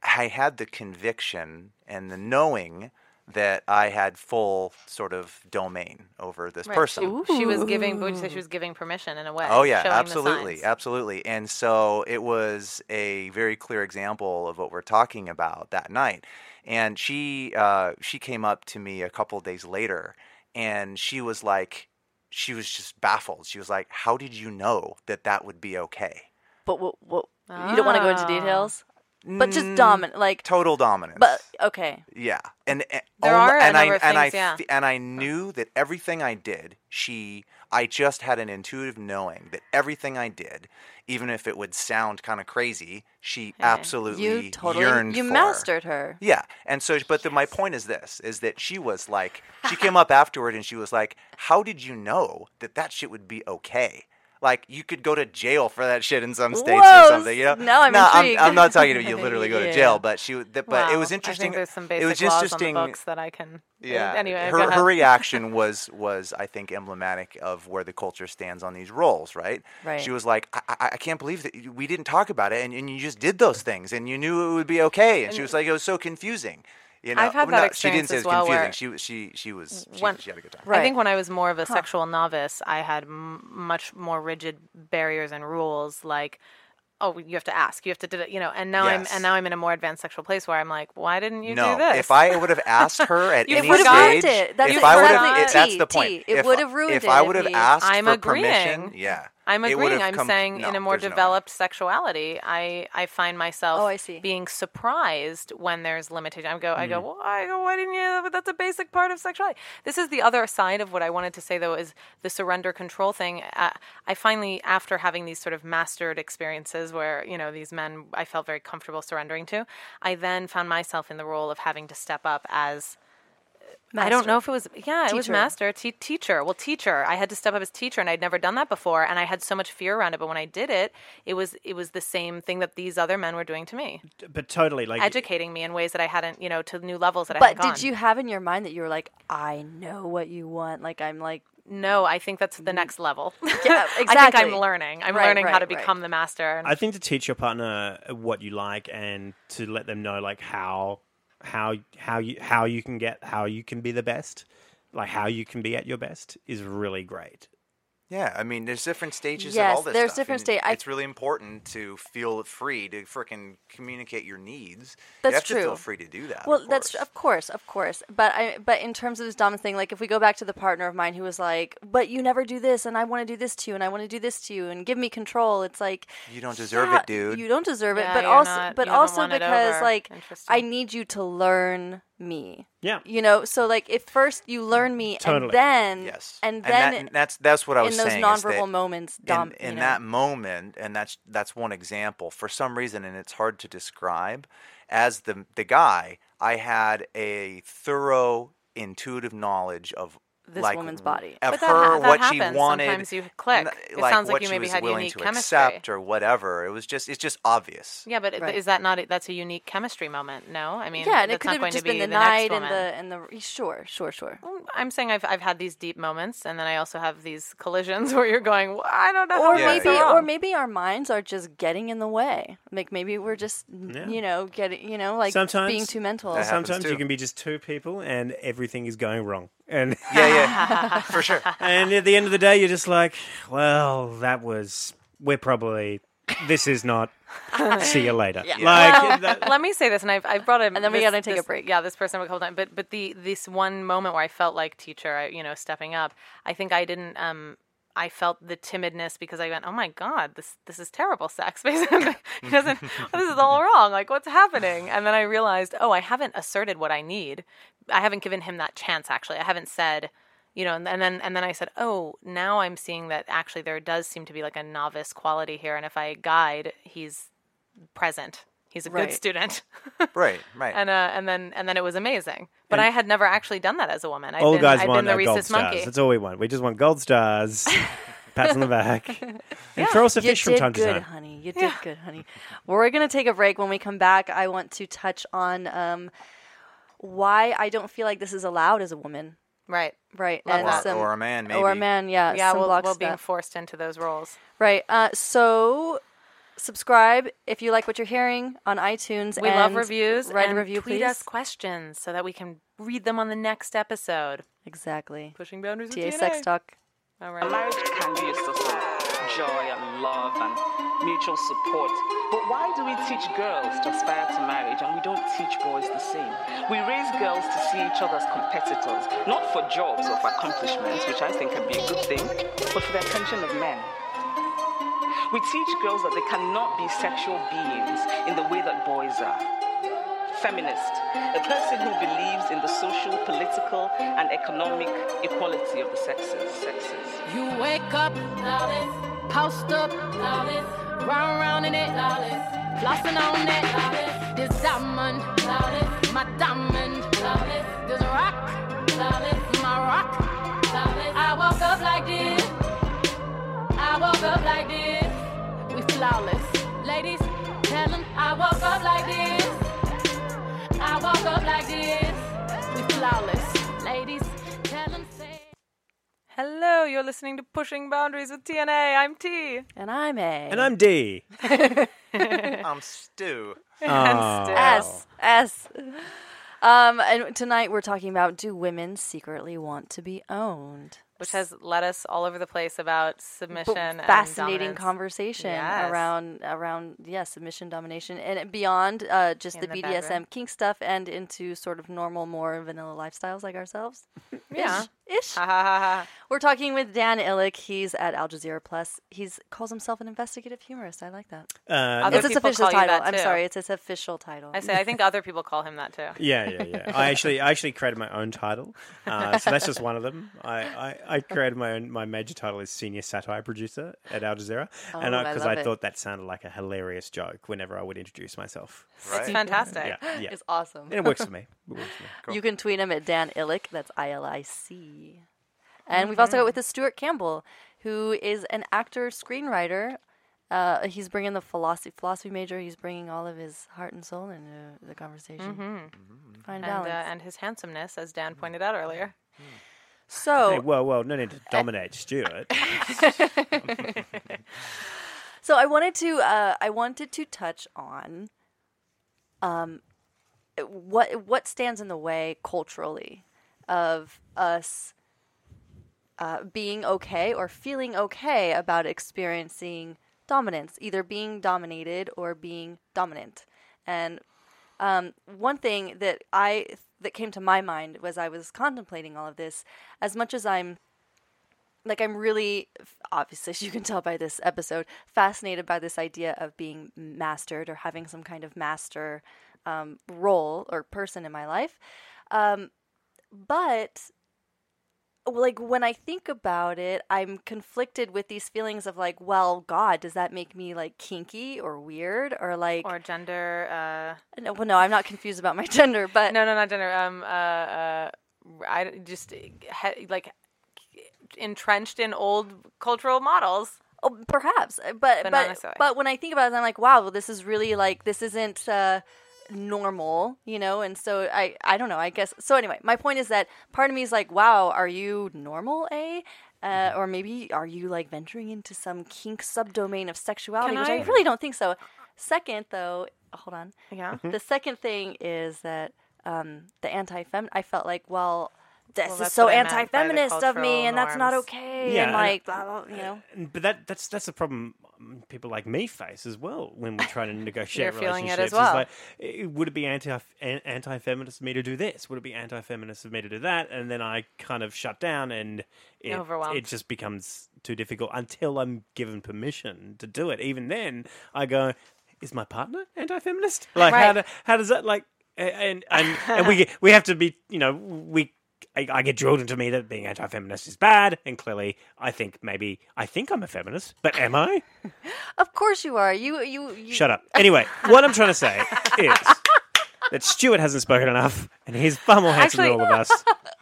I had the conviction and the knowing that I had full sort of domain over this right. person. Ooh. She was giving, would you say she was giving permission in a way? Oh yeah, absolutely, absolutely. And so it was a very clear example of what we're talking about that night. And she uh, she came up to me a couple of days later. And she was like, she was just baffled. She was like, "How did you know that that would be okay?" But what? what oh. You don't want to go into details, but just dominant, like total dominance. But okay, yeah. And, and there only, are and I, and things, I yeah. and I knew that everything I did, she, I just had an intuitive knowing that everything I did, even if it would sound kind of crazy, she hey. absolutely you totally, yearned you for. You mastered her. Yeah. And so, but yes. the, my point is this, is that she was like, she came up afterward and she was like, "How did you know that that shit would be okay? Like, you could go to jail for that shit in some states Whoa, or something, you know?" No, I'm no, intrigued. I'm, I'm not talking about you literally go to jail, but she. The, but wow. it was interesting. I think there's some basic it was just laws interesting. On the books that I can. Yeah. Anyway, her her reaction was was I think emblematic of where the culture stands on these roles, right? Right. She was like, I, "I can't believe that we didn't talk about it, and and you just did those things, and you knew it would be okay." And, and she was like, "It was so confusing." You know, I've had well, that no, experience as well. She didn't say it was confusing. She, she, she was she, when, she had a good time. Right. I think when I was more of a huh. sexual novice, I had m- much more rigid barriers and rules. Like, oh, you have to ask. You have to, do it, you know. And now yes. I'm and now I'm in a more advanced sexual place where I'm like, why didn't you no, do this? If I would have asked her at any stage, it. That's if exactly I would have, it, that's the point. T, it would have ruined if it. If I would have asked I'm for agreeing. permission, yeah. I'm agreeing. I'm com- saying no, in a more developed no sexuality, I, I find myself oh, I being surprised when there's limitation. I go, mm. I go, well, I go, why didn't you? But that's a basic part of sexuality. This is the other side of what I wanted to say, though, is the surrender control thing. Uh, I finally, after having these sort of mastered experiences where, you know, these men I felt very comfortable surrendering to, I then found myself in the role of having to step up as... Master. I don't know if it was, yeah, teacher. it was master, te- teacher. Well, teacher. I had to step up as teacher, and I'd never done that before, and I had so much fear around it. But when I did it, it was it was the same thing that these other men were doing to me. But totally, like educating me in ways that I hadn't, you know, to new levels that I hadn't gone. But did you have in your mind that you were like, I know what you want? Like I'm like. No, I think that's the next level. Yeah, exactly. I think I'm learning. I'm right, learning right, how to become right. the master. I think to teach your partner what you like and to let them know like how. How how you how you can get how you can be the best, like how you can be at your best, is really great. Yeah, I mean, there's different stages yes, of all this there's stuff. Different stages. It's really important to feel free to freaking communicate your needs. That's you have true. To feel free to do that. Well, of that's tr- of course, of course. But I, but in terms of this dominant thing, like if we go back to the partner of mine who was like, "But you never do this, and I want to do this to you, and I want to do this to you, and give me control." It's like you don't deserve yeah, it, dude. You don't deserve yeah, it. But also, not, but also because like I need you to learn me. Yeah. You know, so like if first you learn me totally. and then yes. and then and that, that's that's what I was saying. In those nonverbal moments, dom, in, in you know. that moment, and that's that's one example. For some reason, and it's hard to describe, as the the guy, I had a thorough intuitive knowledge of this like, woman's body. Of but that, her, that what happens. She wanted. Sometimes you click. N- like it sounds like you maybe had unique chemistry. Accept or whatever. It was just, it's just obvious. Yeah, but right. is that not, a, that's a unique chemistry moment, no? I mean, yeah, and it could have just be been the, the night and the, and the, sure, sure, sure. I'm saying I've I've had these deep moments, and then I also have these collisions where you're going, well, I don't know. Or, yeah. maybe, or maybe our minds are just getting in the way. Like maybe we're just, yeah. you know, getting, you know, like sometimes, being too mental. Sometimes too. You can be just two people and everything is going wrong. And yeah, yeah, for sure. And at the end of the day, you're just like, well, that was, we're probably, this is not, see you later. Yeah. Like, well, let me say this, and I've, I've brought him. And then this, we got to take this, a break. Yeah, this person a couple times. But, but the this one moment where I felt like teacher, I, you know, stepping up, I think I didn't, um, I felt the timidness because I went, oh my God, this this is terrible sex. Basically, it doesn't, well, this is all wrong. Like, what's happening? And then I realized, oh, I haven't asserted what I need. I haven't given him that chance, actually. I haven't said, you know, and, and then and then I said, oh, now I'm seeing that actually there does seem to be like a novice quality here. And if I guide, he's present. He's a right. good student. Right, right. And uh, and then and then it was amazing. But and I had never actually done that as a woman. I'd all been, guys I'd want been the gold stars. Monkey. That's all we want. We just want gold stars, pats on the back, and yeah. throw us a fish from time good, to time. You did good, honey. You did yeah. good, honey. Well, we're going to take a break. When we come back, I want to touch on um, why I don't feel like this is allowed as a woman. Right. Right. And or, some, or a man, maybe. Or a man, yeah. Yeah, we'll, we'll being forced into those roles. Right. Uh, so... Subscribe if you like what you're hearing on iTunes. We and love reviews. Write and a review, tweet please. us questions so that we can read them on the next episode. Exactly. Pushing boundaries T A with T A Sex Talk. All right. A marriage can be a system of joy and love and mutual support. But why do we teach girls to aspire to marriage and we don't teach boys the same? We raise girls to see each other as competitors, not for jobs or for accomplishments, which I think can be a good thing, but for the attention of men. We teach girls that they cannot be sexual beings in the way that boys are. Feminist, a person who believes in the social, political, and economic equality of the sexes. sexes. You wake up, lawless, housed up, lawless, round round in it, lawless, flossing on it, lawless, this diamond, lawless, my diamond, lawless, this rock, lawless, my rock, lawless. I woke up like this, I woke up like this. We flawless. Ladies, tell them I woke up like this. I woke up like this. We flawless. Ladies, tell them say. Hello, you're listening to Pushing Boundaries with T N A. I'm T. And I'm A. And I'm D. I'm Stu. Oh. And Stu. S. S. Um, and tonight we're talking about, do women secretly want to be owned? Which has led us all over the place about submission and fascinating dominance. Conversation yes. around, around yeah, submission, domination, and beyond uh, just the, the B D S M bedroom. Kink stuff and into sort of normal, more vanilla lifestyles like ourselves. Yeah. Ish. Ish. Ha, ha, ha, ha. We're talking with Dan Ilic. He's at Al Jazeera Plus. He calls himself an investigative humorist. I like that. Uh, it's his official title. I'm sorry. It's his official title. I say I think other people call him that too. Yeah, yeah, yeah. I actually I actually created my own title. Uh, so that's just one of them. I... I I created my own, my major title is Senior Satire Producer at Al Jazeera. Oh, and because I, I, I thought that sounded like a hilarious joke whenever I would introduce myself. Right. It's fantastic. Yeah, yeah. It's awesome. And it works for me. It works for me. Cool. You can tweet him at Dan Ilic. That's I L I C. And mm-hmm. we've also got with us Stuart Campbell, who is an actor, screenwriter. Uh, he's bringing the philosophy philosophy major. He's bringing all of his heart and soul into the conversation. Mm-hmm. Mm-hmm. Fine balance. And, uh, and his handsomeness, as Dan pointed out earlier. Mm. So hey, well, well, no need to dominate, Stuart. So I wanted to, uh, I wanted to touch on, um, what what stands in the way culturally of us uh, being okay or feeling okay about experiencing dominance, either being dominated or being dominant. And um, one thing that I that came to my mind was I was contemplating all of this. As much as I'm like I'm really, obviously, as you can tell by this episode, fascinated by this idea of being mastered or having some kind of master um, role or person in my life. Um, but like when I think about it, I'm conflicted with these feelings of like, well, God, does that make me like kinky or weird or like or gender? Uh, no, well, no, I'm not confused about my gender, but no, no, not gender. Um, uh, uh I just he, like entrenched in old cultural models. Oh, perhaps, but but but, but when I think about it, I'm like, wow, well, this is really like this isn't. Uh, normal, you know, and so I, I don't know, I guess. So anyway, my point is that part of me is like, wow, are you normal, eh? Uh, or maybe are you like venturing into some kink subdomain of sexuality, Can which I? I really don't think so. Second, though, hold on. Yeah. The second thing is that um, the anti-feminist, I felt like, well, this well, is so anti-feminist of me, and norms. That's not okay, yeah, and like, blah, blah, you know. But that that's that's the problem people like me face as well when we're trying to negotiate relationships. You're feeling it as well. It's like, would it be anti anti-feminist of me to do this? Would it be anti-feminist of me to do that? And then I kind of shut down, and it, it just becomes too difficult until I'm given permission to do it. Even then, I go, is my partner anti-feminist? Like, right. how do, how does that like? And and, and we we have to be, you know, we. I, I get drilled into me that being anti-feminist is bad, and clearly, I think maybe I think I'm a feminist, but am I? Of course you are. You you, you... Shut up. Anyway, what I'm trying to say is that Stuart hasn't spoken enough, and he's far more handsome Actually, than all of us.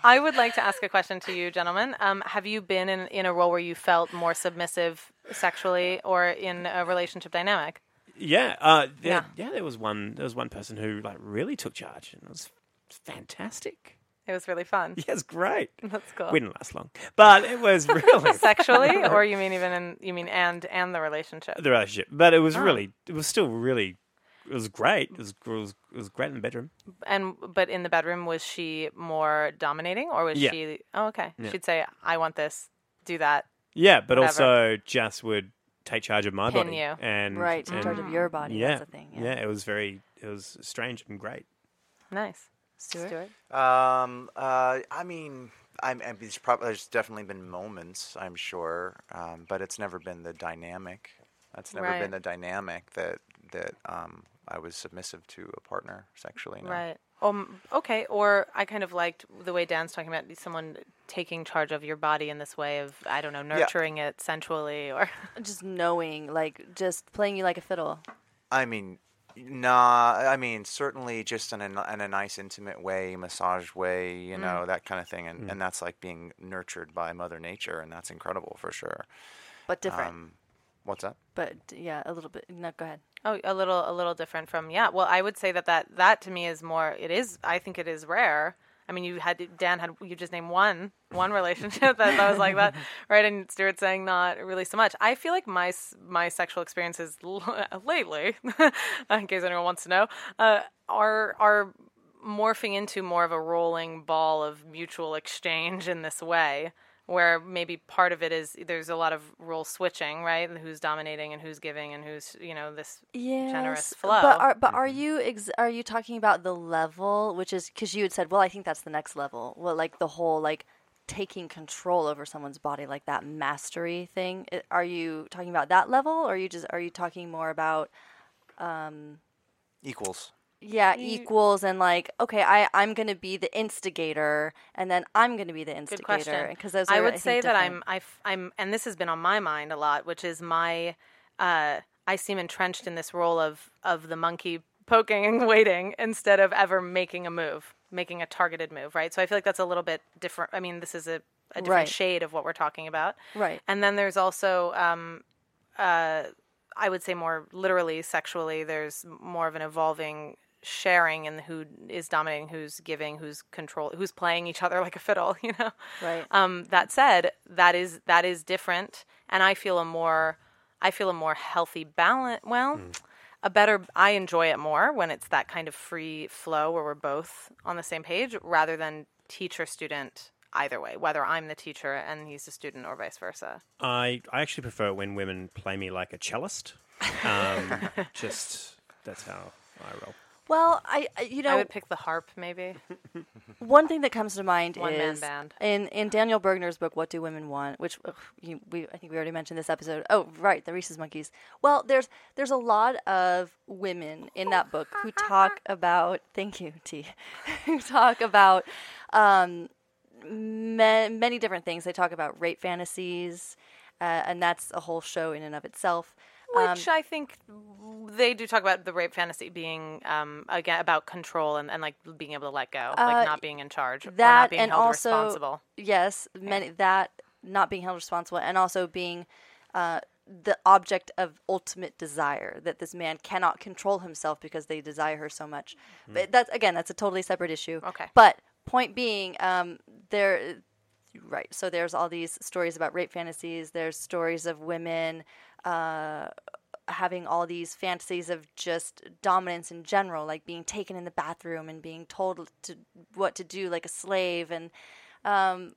I would like to ask a question to you, gentlemen. Um, have you been in, in a role where you felt more submissive sexually, or in a relationship dynamic? Yeah, uh, there, yeah, yeah. There was one. There was one person who like really took charge, and it was fantastic. It was really fun. Yeah, it's great. That's cool. We didn't last long, but it was really sexually, or you mean even in you mean and and the relationship, the relationship. But it was oh. really, it was still really, it was great. It was, it was it was great in the bedroom. And but in the bedroom, was she more dominating, or was yeah. she? Oh, okay. Yeah. She'd say, "I want this, do that." Yeah, but whatever. Also Jess would take charge of my Pin body you. and right in charge of your body. Yeah, that's a thing. Yeah. yeah, it was very, it was strange and great. Nice. Stuart? Um, uh, I mean, I'm, I'm, there's, probably, there's definitely been moments, I'm sure, um, but it's never been the dynamic. That's never right. been the dynamic that that um, I was submissive to a partner sexually. No. Right. Um, okay. Or I kind of liked the way Dan's talking about someone taking charge of your body in this way of, I don't know, nurturing yeah. it sensually or... Just knowing, like, just playing you like a fiddle. I mean... Nah, I mean, certainly just in a, in a nice, intimate way, massage way, you mm. know, that kind of thing. And, mm. and that's like being nurtured by Mother Nature, and that's incredible for sure. But different. Um, what's that? But, yeah, a little bit. No, go ahead. Oh, a little a little different from, yeah. Well, I would say that that, that to me is more, it is, I think it is rare. I mean, you had, Dan had, you just named one, one relationship that, that was like that, right? And Stuart's saying not really so much. I feel like my my sexual experiences l- lately, in case anyone wants to know, uh, are are morphing into more of a rolling ball of mutual exchange in this way, where maybe part of it is there's a lot of role switching, right? And who's dominating and who's giving and who's, you know, this yes, generous flow. But are, but are you ex- are you talking about the level, which is, because you had said, well, I think that's the next level. Well, like the whole, like, taking control over someone's body, like that mastery thing. Are you talking about that level, or are you just, are you talking more about... Um, equals. Yeah, equals and like, okay, I, I'm going to be the instigator, and then I'm going to be the instigator. Good question. Those are, I would I say that different. I'm, I've, I'm, and this has been on my mind a lot, which is my, uh, I seem entrenched in this role of, of the monkey poking and waiting instead of ever making a move, making a targeted move, right? So I feel like that's a little bit different. I mean, this is a, a different right. shade of what we're talking about. Right. And then there's also, um, uh, I would say more literally sexually, there's more of an evolving sharing and who is dominating, who's giving, who's control, who's playing each other like a fiddle, you know? Right. Um, that said, that is, that is different. And I feel a more, I feel a more healthy balance. Well, mm. a better, I enjoy it more when it's that kind of free flow where we're both on the same page rather than teacher student either way, whether I'm the teacher and he's the student or vice versa. I, I actually prefer when women play me like a cellist. Um, just that's how I roll. Well, I you know I would pick the harp maybe. One thing that comes to mind One is man band. in in Daniel Bergner's book What Do Women Want, which ugh, you, we I think we already mentioned this episode. Oh, right, the Reese's Monkeys. Well, there's there's a lot of women in that book who talk about thank you, T. who talk about um, ma- many different things. They talk about rape fantasies, uh, and that's a whole show in and of itself. Which um, I think they do talk about the rape fantasy being, um, again, about control and, and, like, being able to let go. Uh, like, not being in charge. That or not being and held also, responsible. Yes, yeah. many, that, not being held responsible, and also being uh, the object of ultimate desire, that this man cannot control himself because they desire her so much. Mm. But that's, again, that's a totally separate issue. Okay. But point being, um, there... Right. So there's all these stories about rape fantasies. There's stories of women uh, having all these fantasies of just dominance in general, like being taken in the bathroom and being told to what to do like a slave. And um,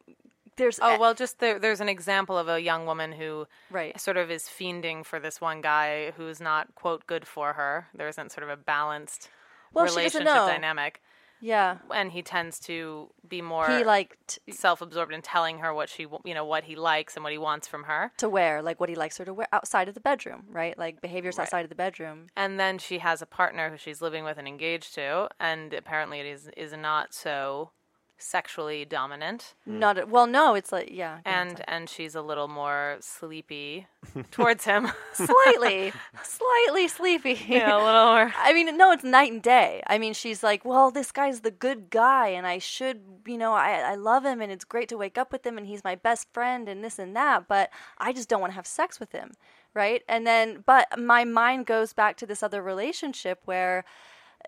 there's... Oh, well, just there, there's an example of a young woman who right. sort of is fiending for this one guy who's not, quote, good for her. There isn't sort of a balanced well, relationship dynamic. Yeah, and he tends to be more he liked self-absorbed in telling her what she, you know, what he likes and what he wants from her to wear, like what he likes her to wear outside of the bedroom, right? Like behaviors right. outside of the bedroom. And then she has a partner who she's living with and engaged to, and apparently it is is not so sexually dominant. Not a, well, no, it's like yeah, and like, and she's a little more sleepy towards him, slightly, slightly sleepy. Yeah, a little more. I mean, no, it's night and day. I mean, she's like, well, this guy's the good guy, and I should, you know, I I love him, and it's great to wake up with him, and he's my best friend, and this and that, but I just don't want to have sex with him, right? And then, but my mind goes back to this other relationship where,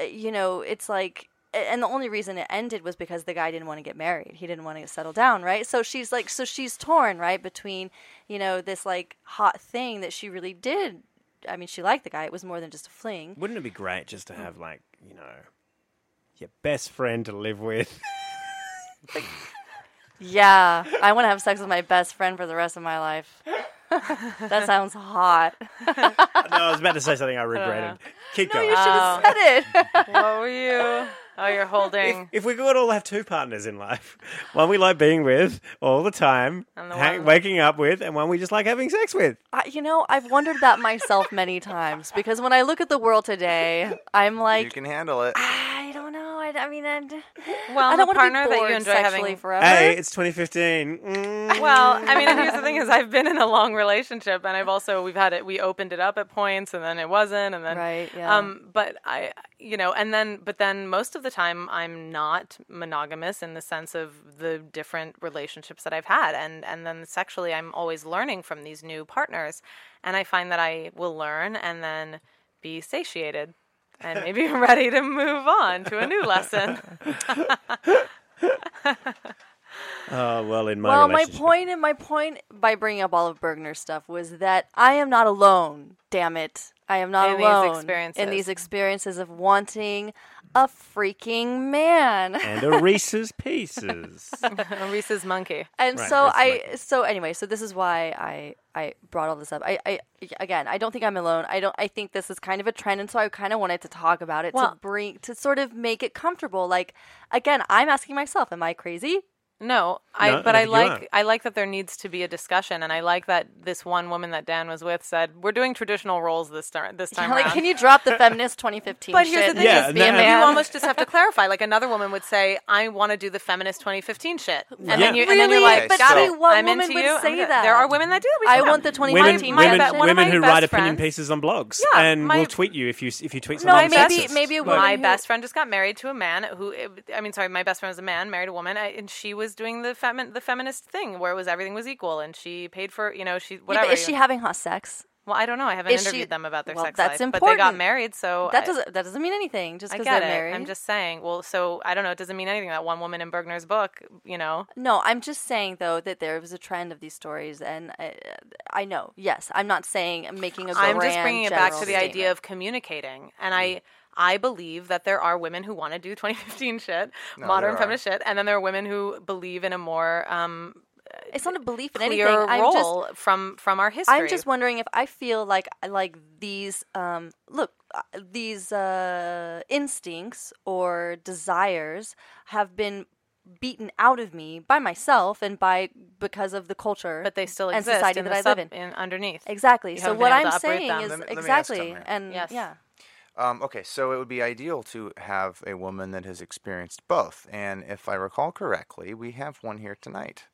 you know, it's like. And the only reason it ended was because the guy didn't want to get married. He didn't want to settle down, right? So she's like, so she's torn, right, between, you know, this like hot thing that she really did. I mean, she liked the guy. It was more than just a fling. Wouldn't it be great just to have like, you know, your best friend to live with? Yeah, I want to have sex with my best friend for the rest of my life. That sounds hot. No, I was about to say something I regretted. Keep going. No, you should have said it. What were you? Oh, you're holding. If, if we could all have two partners in life, one we like being with all the time, and the hang, one... waking up with, and one we just like having sex with. I, you know, I've wondered that myself many times because when I look at the world today, I'm like, you can handle it. I don't know. I, I mean, I'd, well, I don't want to be bored that you enjoy sexually having... forever. Hey, it's twenty fifteen. Mm. Well, I mean, and here's the thing: is I've been in a long relationship, and I've also we've had it. We opened it up at points, and then it wasn't, and then right, yeah. Um, but I, you know, and then but then most of the time I'm not monogamous in the sense of the different relationships that I've had, and and then sexually I'm always learning from these new partners, and I find that I will learn and then be satiated and maybe ready to move on to a new lesson. Oh, well, in my well, my point and my point by bringing up all of Bergner's stuff was that I am not alone. Damn it, I am not in alone these experiences. in these experiences of wanting a freaking man and a Reese's Pieces, a Reese's monkey. And right, so I, monkey. so anyway, so this is why I, I brought all this up. I, I, again, I don't think I'm alone. I don't. I think this is kind of a trend, and so I kind of wanted to talk about it well, to bring to sort of make it comfortable. Like, again, I'm asking myself, am I crazy? No, I. No, but I, I like I like that there needs to be a discussion, and I like that this one woman that Dan was with said, "We're doing traditional roles this time. This time, yeah, like, around. Can you drop the feminist twenty fifteen?" But shit? Here's the thing: yeah, is no, be a man. You almost just have to clarify. Like another woman would say, "I want to do the feminist twenty fifteen shit," and yeah. then you, and really? Then you're like, okay, "Got so it. One I'm woman into would you. Say that. There are women that do. We I want the twenty fifteen women, women, be- women who write friends. Opinion pieces on blogs, yeah, and will tweet you if you if you tweet something. No, maybe maybe my best friend just got married to a man who. I mean, sorry, my best friend was a man married a woman, and she was. Was doing the femi- the feminist thing where it was everything was equal and she paid for, you know, she whatever. Yeah, but is she having hot sex? Well, I don't know. I haven't is interviewed she, them about their well, sex that's life, important. But they got married, so that I, doesn't that doesn't mean anything just because they're married. I'm just saying. Well, so I don't know. It doesn't mean anything. That one woman in Bergner's book, you know. No, I'm just saying though that there was a trend of these stories, and I, I know. Yes, I'm not saying I'm making a grand. I'm just bringing it back to the statement. Idea of communicating, and mm. I. I believe that there are women who want to do twenty fifteen shit, no, modern feminist shit, and then there are women who believe in a more um, it's not a belief in anything. I'm role just, from from our history. I'm just wondering if I feel like like these um, look these uh, instincts or desires have been beaten out of me by myself and by because of the culture, but they still exist and society in that I sub- live in. in underneath. Exactly. You so what I'm saying them. is let me, let exactly me and yes. yeah. Um, okay, so it would be ideal to have a woman that has experienced both. And if I recall correctly, we have one here tonight.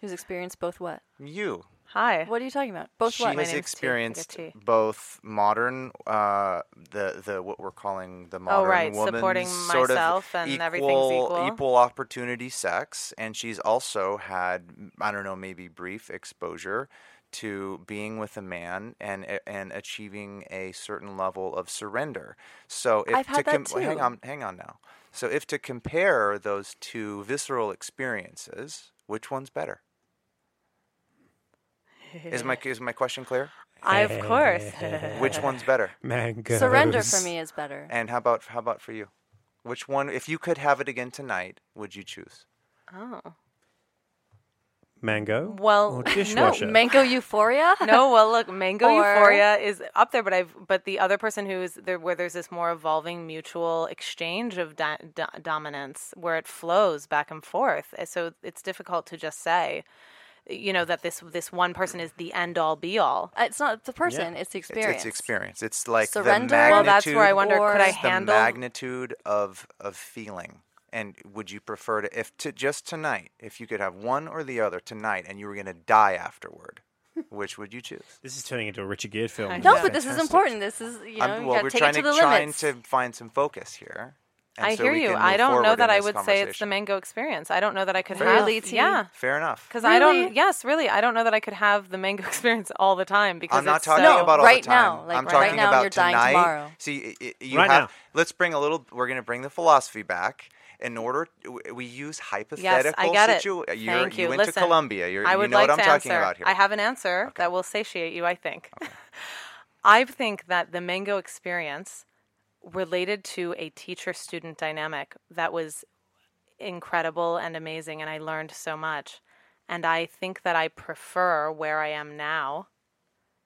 Who's experienced both what? You. Hi. What are you talking about? Both she what? She has experienced T. both modern, uh, the the what we're calling the modern oh, right. woman supporting sort myself of and equal, everything's equal. equal opportunity sex. And she's also had, I don't know, maybe brief exposure to being with a man and and achieving a certain level of surrender. So if I've had to com- that too. hang on, hang on now. So if to compare those two visceral experiences, which one's better? is my is my question clear? I of course. Which one's better? Mangoes. Surrender for me is better. And how about how about for you? Which one? If you could have it again tonight, would you choose? Oh. Mango? Well, no, Mango Euphoria? No, well, look, Mango Euphoria is up there, but I've but the other person who is there, where there's this more evolving mutual exchange of do, do, dominance, where it flows back and forth. So it's difficult to just say, you know, that this this one person is the end all be all. It's not the person; yeah. it's the experience. It's, it's experience. It's like surrender. The magnitude. Well, that's where I wonder. Could I handle the magnitude of of feeling? And would you prefer to, if to just tonight, if you could have one or the other tonight, and you were going to die afterward, which would you choose? This is turning into a Richard Gere film. No, but this is important. This is you know, I'm, well, you we're take trying it to, to the trying limits. to find some focus here. And I so hear you. I don't know that I would say it's the Mango experience. I don't know that I could have. Really, yeah. Fair enough. Because really? I don't. Yes, really. I don't know that I could have the Mango experience all the time. Because I'm not it's talking so about all right the time. Now, like I'm right talking now, about you're tonight. Dying tomorrow. See, you right have. Now. Let's bring a little. We're going to bring the philosophy back. In order, we use hypothetical situations. Yes, I get situ- it. You're, Thank you. You went Listen, to Colombia. You're, I would you know like what I'm talking answer. About here. I have an answer okay. that will satiate you, I think. Okay. I think that the Mango experience related to a teacher-student dynamic that was incredible and amazing, and I learned so much. And I think that I prefer where I am now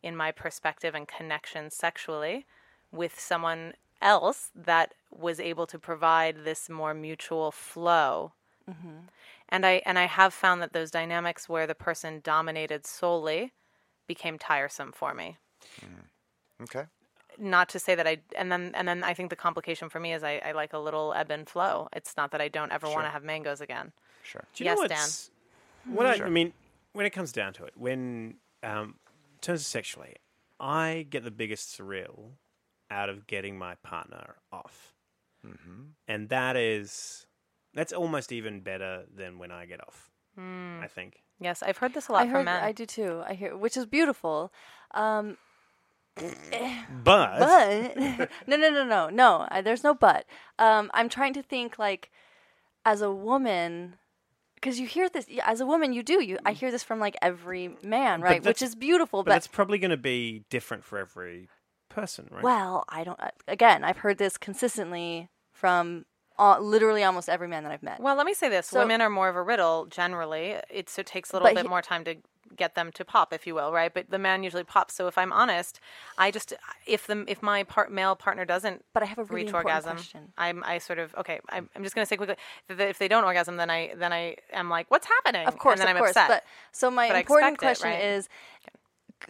in my perspective and connection sexually with someone else that was able to provide this more mutual flow. Mm-hmm. And I and I have found that those dynamics where the person dominated solely became tiresome for me. Mm. Okay. Not to say that I and then and then I think the complication for me is I, I like a little ebb and flow. It's not that I don't ever sure. want to have mangoes again. Sure. Do you yes, know what's, Dan. What mm-hmm. I, I mean, when it comes down to it, when um, in terms of sexually, I get the biggest thrill out of getting my partner off. Mm-hmm. And that is, that's almost even better than when I get off, mm. I think. Yes, I've heard this a lot I from heard, men. I do too, I hear, which is beautiful. Um, but. But. No, no, no, no, no, I, there's no but. Um, I'm trying to think, like, as a woman, because you hear this, as a woman, you do. You, I hear this from, like, every man, right? Which is beautiful. But, but it's probably going to be different for every person, right? Well, I don't. Again, I've heard this consistently from all, literally almost every man that I've met. Well, let me say this: so, women are more of a riddle generally. It so takes a little bit he, more time to get them to pop, if you will, right? But the man usually pops. So if I'm honest, I just if the if my part, male partner doesn't, but I have a really reach orgasm. Question. I'm I sort of okay. I'm, I'm just going to say quickly that if they don't orgasm, then I then I am like, what's happening? Of course, and then of I'm course. Upset. But, so my but important question it, right? is: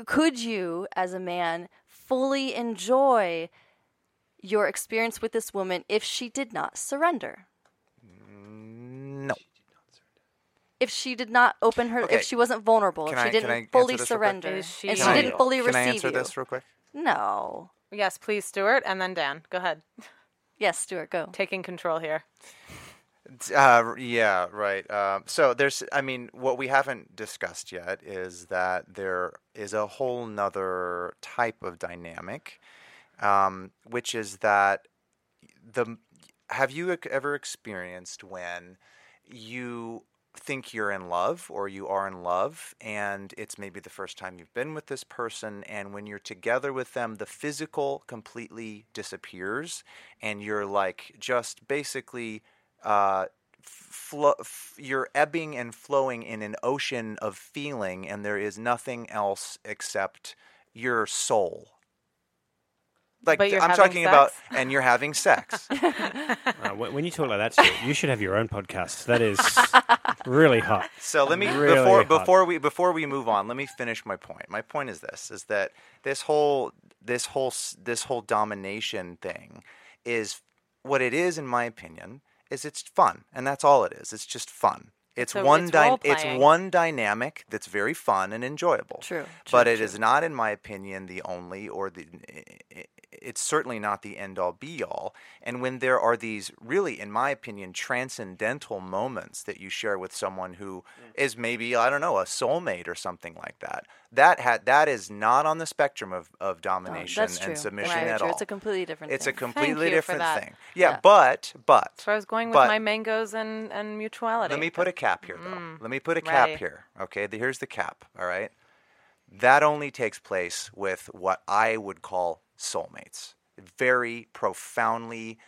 could you, as a man, fully enjoy your experience with this woman if she did not surrender? No. If she did not open her, okay. if she wasn't vulnerable, can if she I, didn't fully surrender, if she I, didn't fully receive you. Can I answer you. this real quick? No. Yes, please, Stuart, and then Dan. Go ahead. Yes, Stuart, go. Taking control here. Uh, yeah, right. Um, so there's, I mean, what we haven't discussed yet is that there is a whole nother type of dynamic, um, which is that the, have you ever experienced when you think you're in love or you are in love and it's maybe the first time you've been with this person, and when you're together with them the physical completely disappears and you're like just basically uh flo- f- you're ebbing and flowing in an ocean of feeling and there is nothing else except your soul? Like, I'm talking sex? about, and you're having sex. uh, when you talk like that, you should have your own podcast. That is really hot. So let me really before hot. before we before we move on, let me finish my point. My point is this: is that this whole this whole this whole domination thing is what it is, in my opinion. Is it's fun, and that's all it is. It's just fun. It's so one it's, dy- it's one dynamic that's very fun and enjoyable. True. true but it true. is not, in my opinion, the only or the it's certainly not the end all be all. And when there are these really, in my opinion, transcendental moments that you share with someone who yeah. is maybe, I don't know, a soulmate or something like that, that ha- that is not on the spectrum of, of domination oh, and submission right. at all. It's a completely different it's thing. It's a completely different thing. Yeah, yeah, but but so I was going with but, my mangoes and, and mutuality. Let me put a cap Cap here, though. Mm, Let me put a cap right. here. Okay, the, here's the cap. All right, that only takes place with what I would call soulmates. Very profoundly,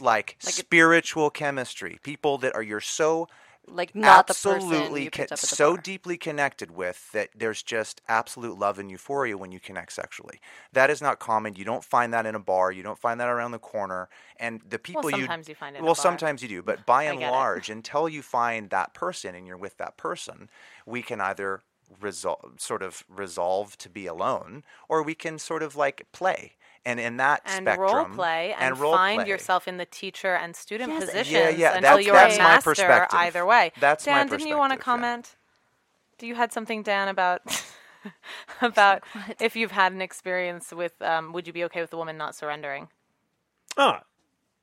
like, like spiritual it, chemistry. People that are you're so like not absolutely the person you picked ca- up at the so bar. deeply connected with that there's just absolute love and euphoria when you connect sexually. That is not common. You don't find that in a bar. You don't find that around the corner. And the people well, you sometimes you find it. Well, sometimes you do, but by and large, it. until you find that person and you're with that person, we can either resolve, sort of resolve to be alone, or we can sort of like play. And in that and spectrum, role play and, and role find play. yourself in the teacher and student yes. positions yeah, yeah. until that's, you're that's a master. Either way, that's Dan, my perspective. Dan, didn't you want to comment? Yeah. Do you had something, Dan, about about what? If you've had an experience with? Um, would you be okay with the woman not surrendering? Oh,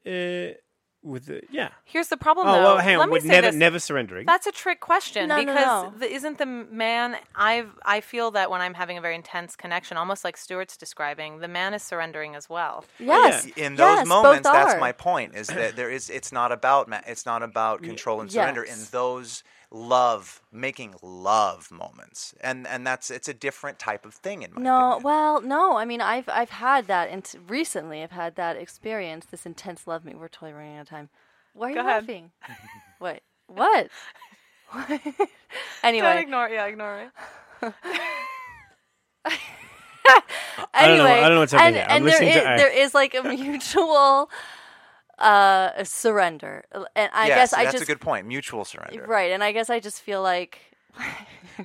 uh, with the, yeah. Here's the problem, oh, though. Well, hang Let on, me with say never, this. never surrendering. That's a trick question no, because no, no. The, isn't the man? I I feel that when I'm having a very intense connection, almost like Stuart's describing, the man is surrendering as well. Yes, yeah. in those yes, moments, that's my point. Is that there is? It's not about ma- it's not about control and yes. surrender in those love making love moments, and and that's it's a different type of thing in my no, opinion. No, well, no. I mean, I've I've had that, and t- recently I've had that experience. This intense love me. We're totally running out of time. Why are Go you ahead. laughing? What? What? Anyway. Don't ignore it. Yeah, ignore it. Anyway. I don't know, I don't know what's happening. And, and there, is, I... there is like a mutual uh, surrender. And I yes, guess so I that's just, a good point. Mutual surrender. Right. And I guess I just feel like...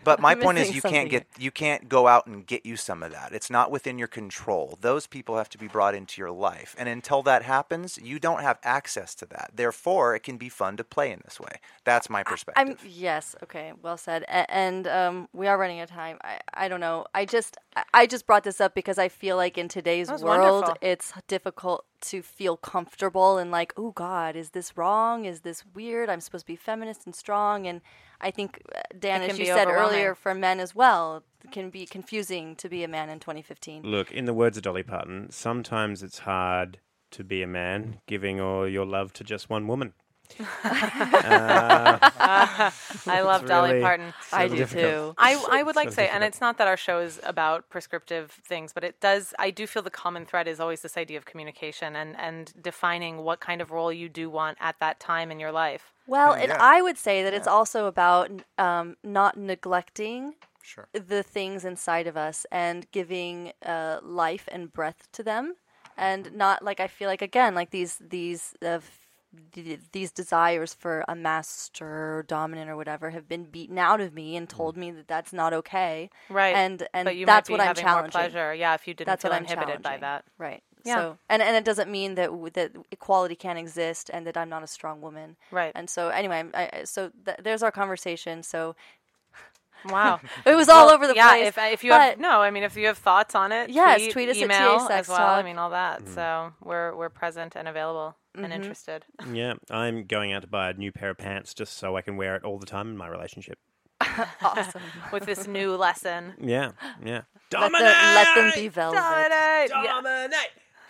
But my point is you can't get here. you can't go out and get you some of that. It's not within your control. Those people have to be brought into your life. And until that happens, you don't have access to that. Therefore, it can be fun to play in this way. That's my perspective. I, I'm, yes, okay. Well said. A- and um, we are running out of time. I, I don't know. I just I just brought this up because I feel like in today's world, wonderful. it's difficult to feel comfortable and like, oh God, is this wrong? Is this weird? I'm supposed to be feminist and strong. And I think, Dan, as you said earlier, for men as well, it can be confusing to be a man in twenty fifteen. Look, in the words of Dolly Parton, sometimes it's hard to be a man, giving all your love to just one woman. uh, uh, I love Dolly really Parton. So I do difficult. too. I, I would like so to say, difficult. and it's not that our show is about prescriptive things, but it does. I do feel the common thread is always this idea of communication and, and defining what kind of role you do want at that time in your life. Well, oh, yeah. and I would say that yeah. it's also about um, not neglecting sure. the things inside of us and giving uh, life and breath to them, and not like I feel like again like these these. Uh, these desires for a master or dominant or whatever have been beaten out of me and told me that that's not okay. Right. And and but you that's might be what having I'm challenging. More pleasure. Yeah, if you didn't that's feel inhibited by that. Right. Yeah. So, and, and it doesn't mean that w- that equality can't exist and that I'm not a strong woman. Right. And so anyway, I, so th- there's our conversation. So Wow. It was well, all over the yeah, place. Yeah, if, if you have, no, I mean, if you have thoughts on it, yes, tweet, tweet us email at T A Sex as well. Talk. I mean, all that. Mm. So we're we're present and available mm-hmm. and interested. Yeah, I'm going out to buy a new pair of pants just so I can wear it all the time in my relationship. Awesome. With this new lesson. Yeah, yeah. Dominate! Let, the, let them be velvet. Dominate! Dominate!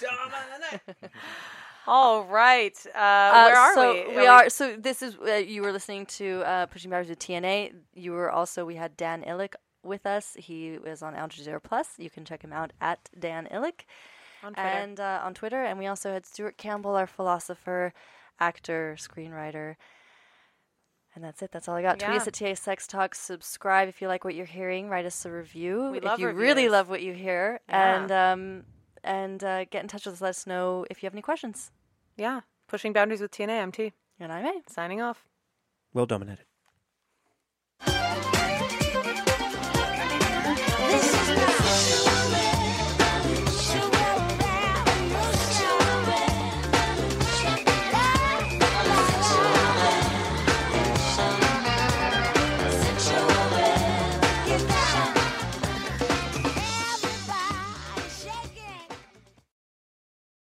Yeah. Dominate! All right. Uh, uh, where are so we? We are, are we? So this is, uh, you were listening to uh, Pushing Boundaries with T N A. You were also, we had Dan Ilic with us. He is on Al Jazeera Plus. You can check him out at Dan Ilic. On Twitter. And uh, on Twitter. And we also had Stuart Campbell, our philosopher, actor, screenwriter. And that's it. That's all I got. Yeah. Tweet us at T A Sex Talk. Subscribe if you like what you're hearing. Write us a review we if love you reviews. Really love what you hear. Yeah. And, um... And uh, get in touch with us. Let us know if you have any questions. Yeah. Pushing Boundaries with T N A M T. And I'm A. Signing off. Well dominated.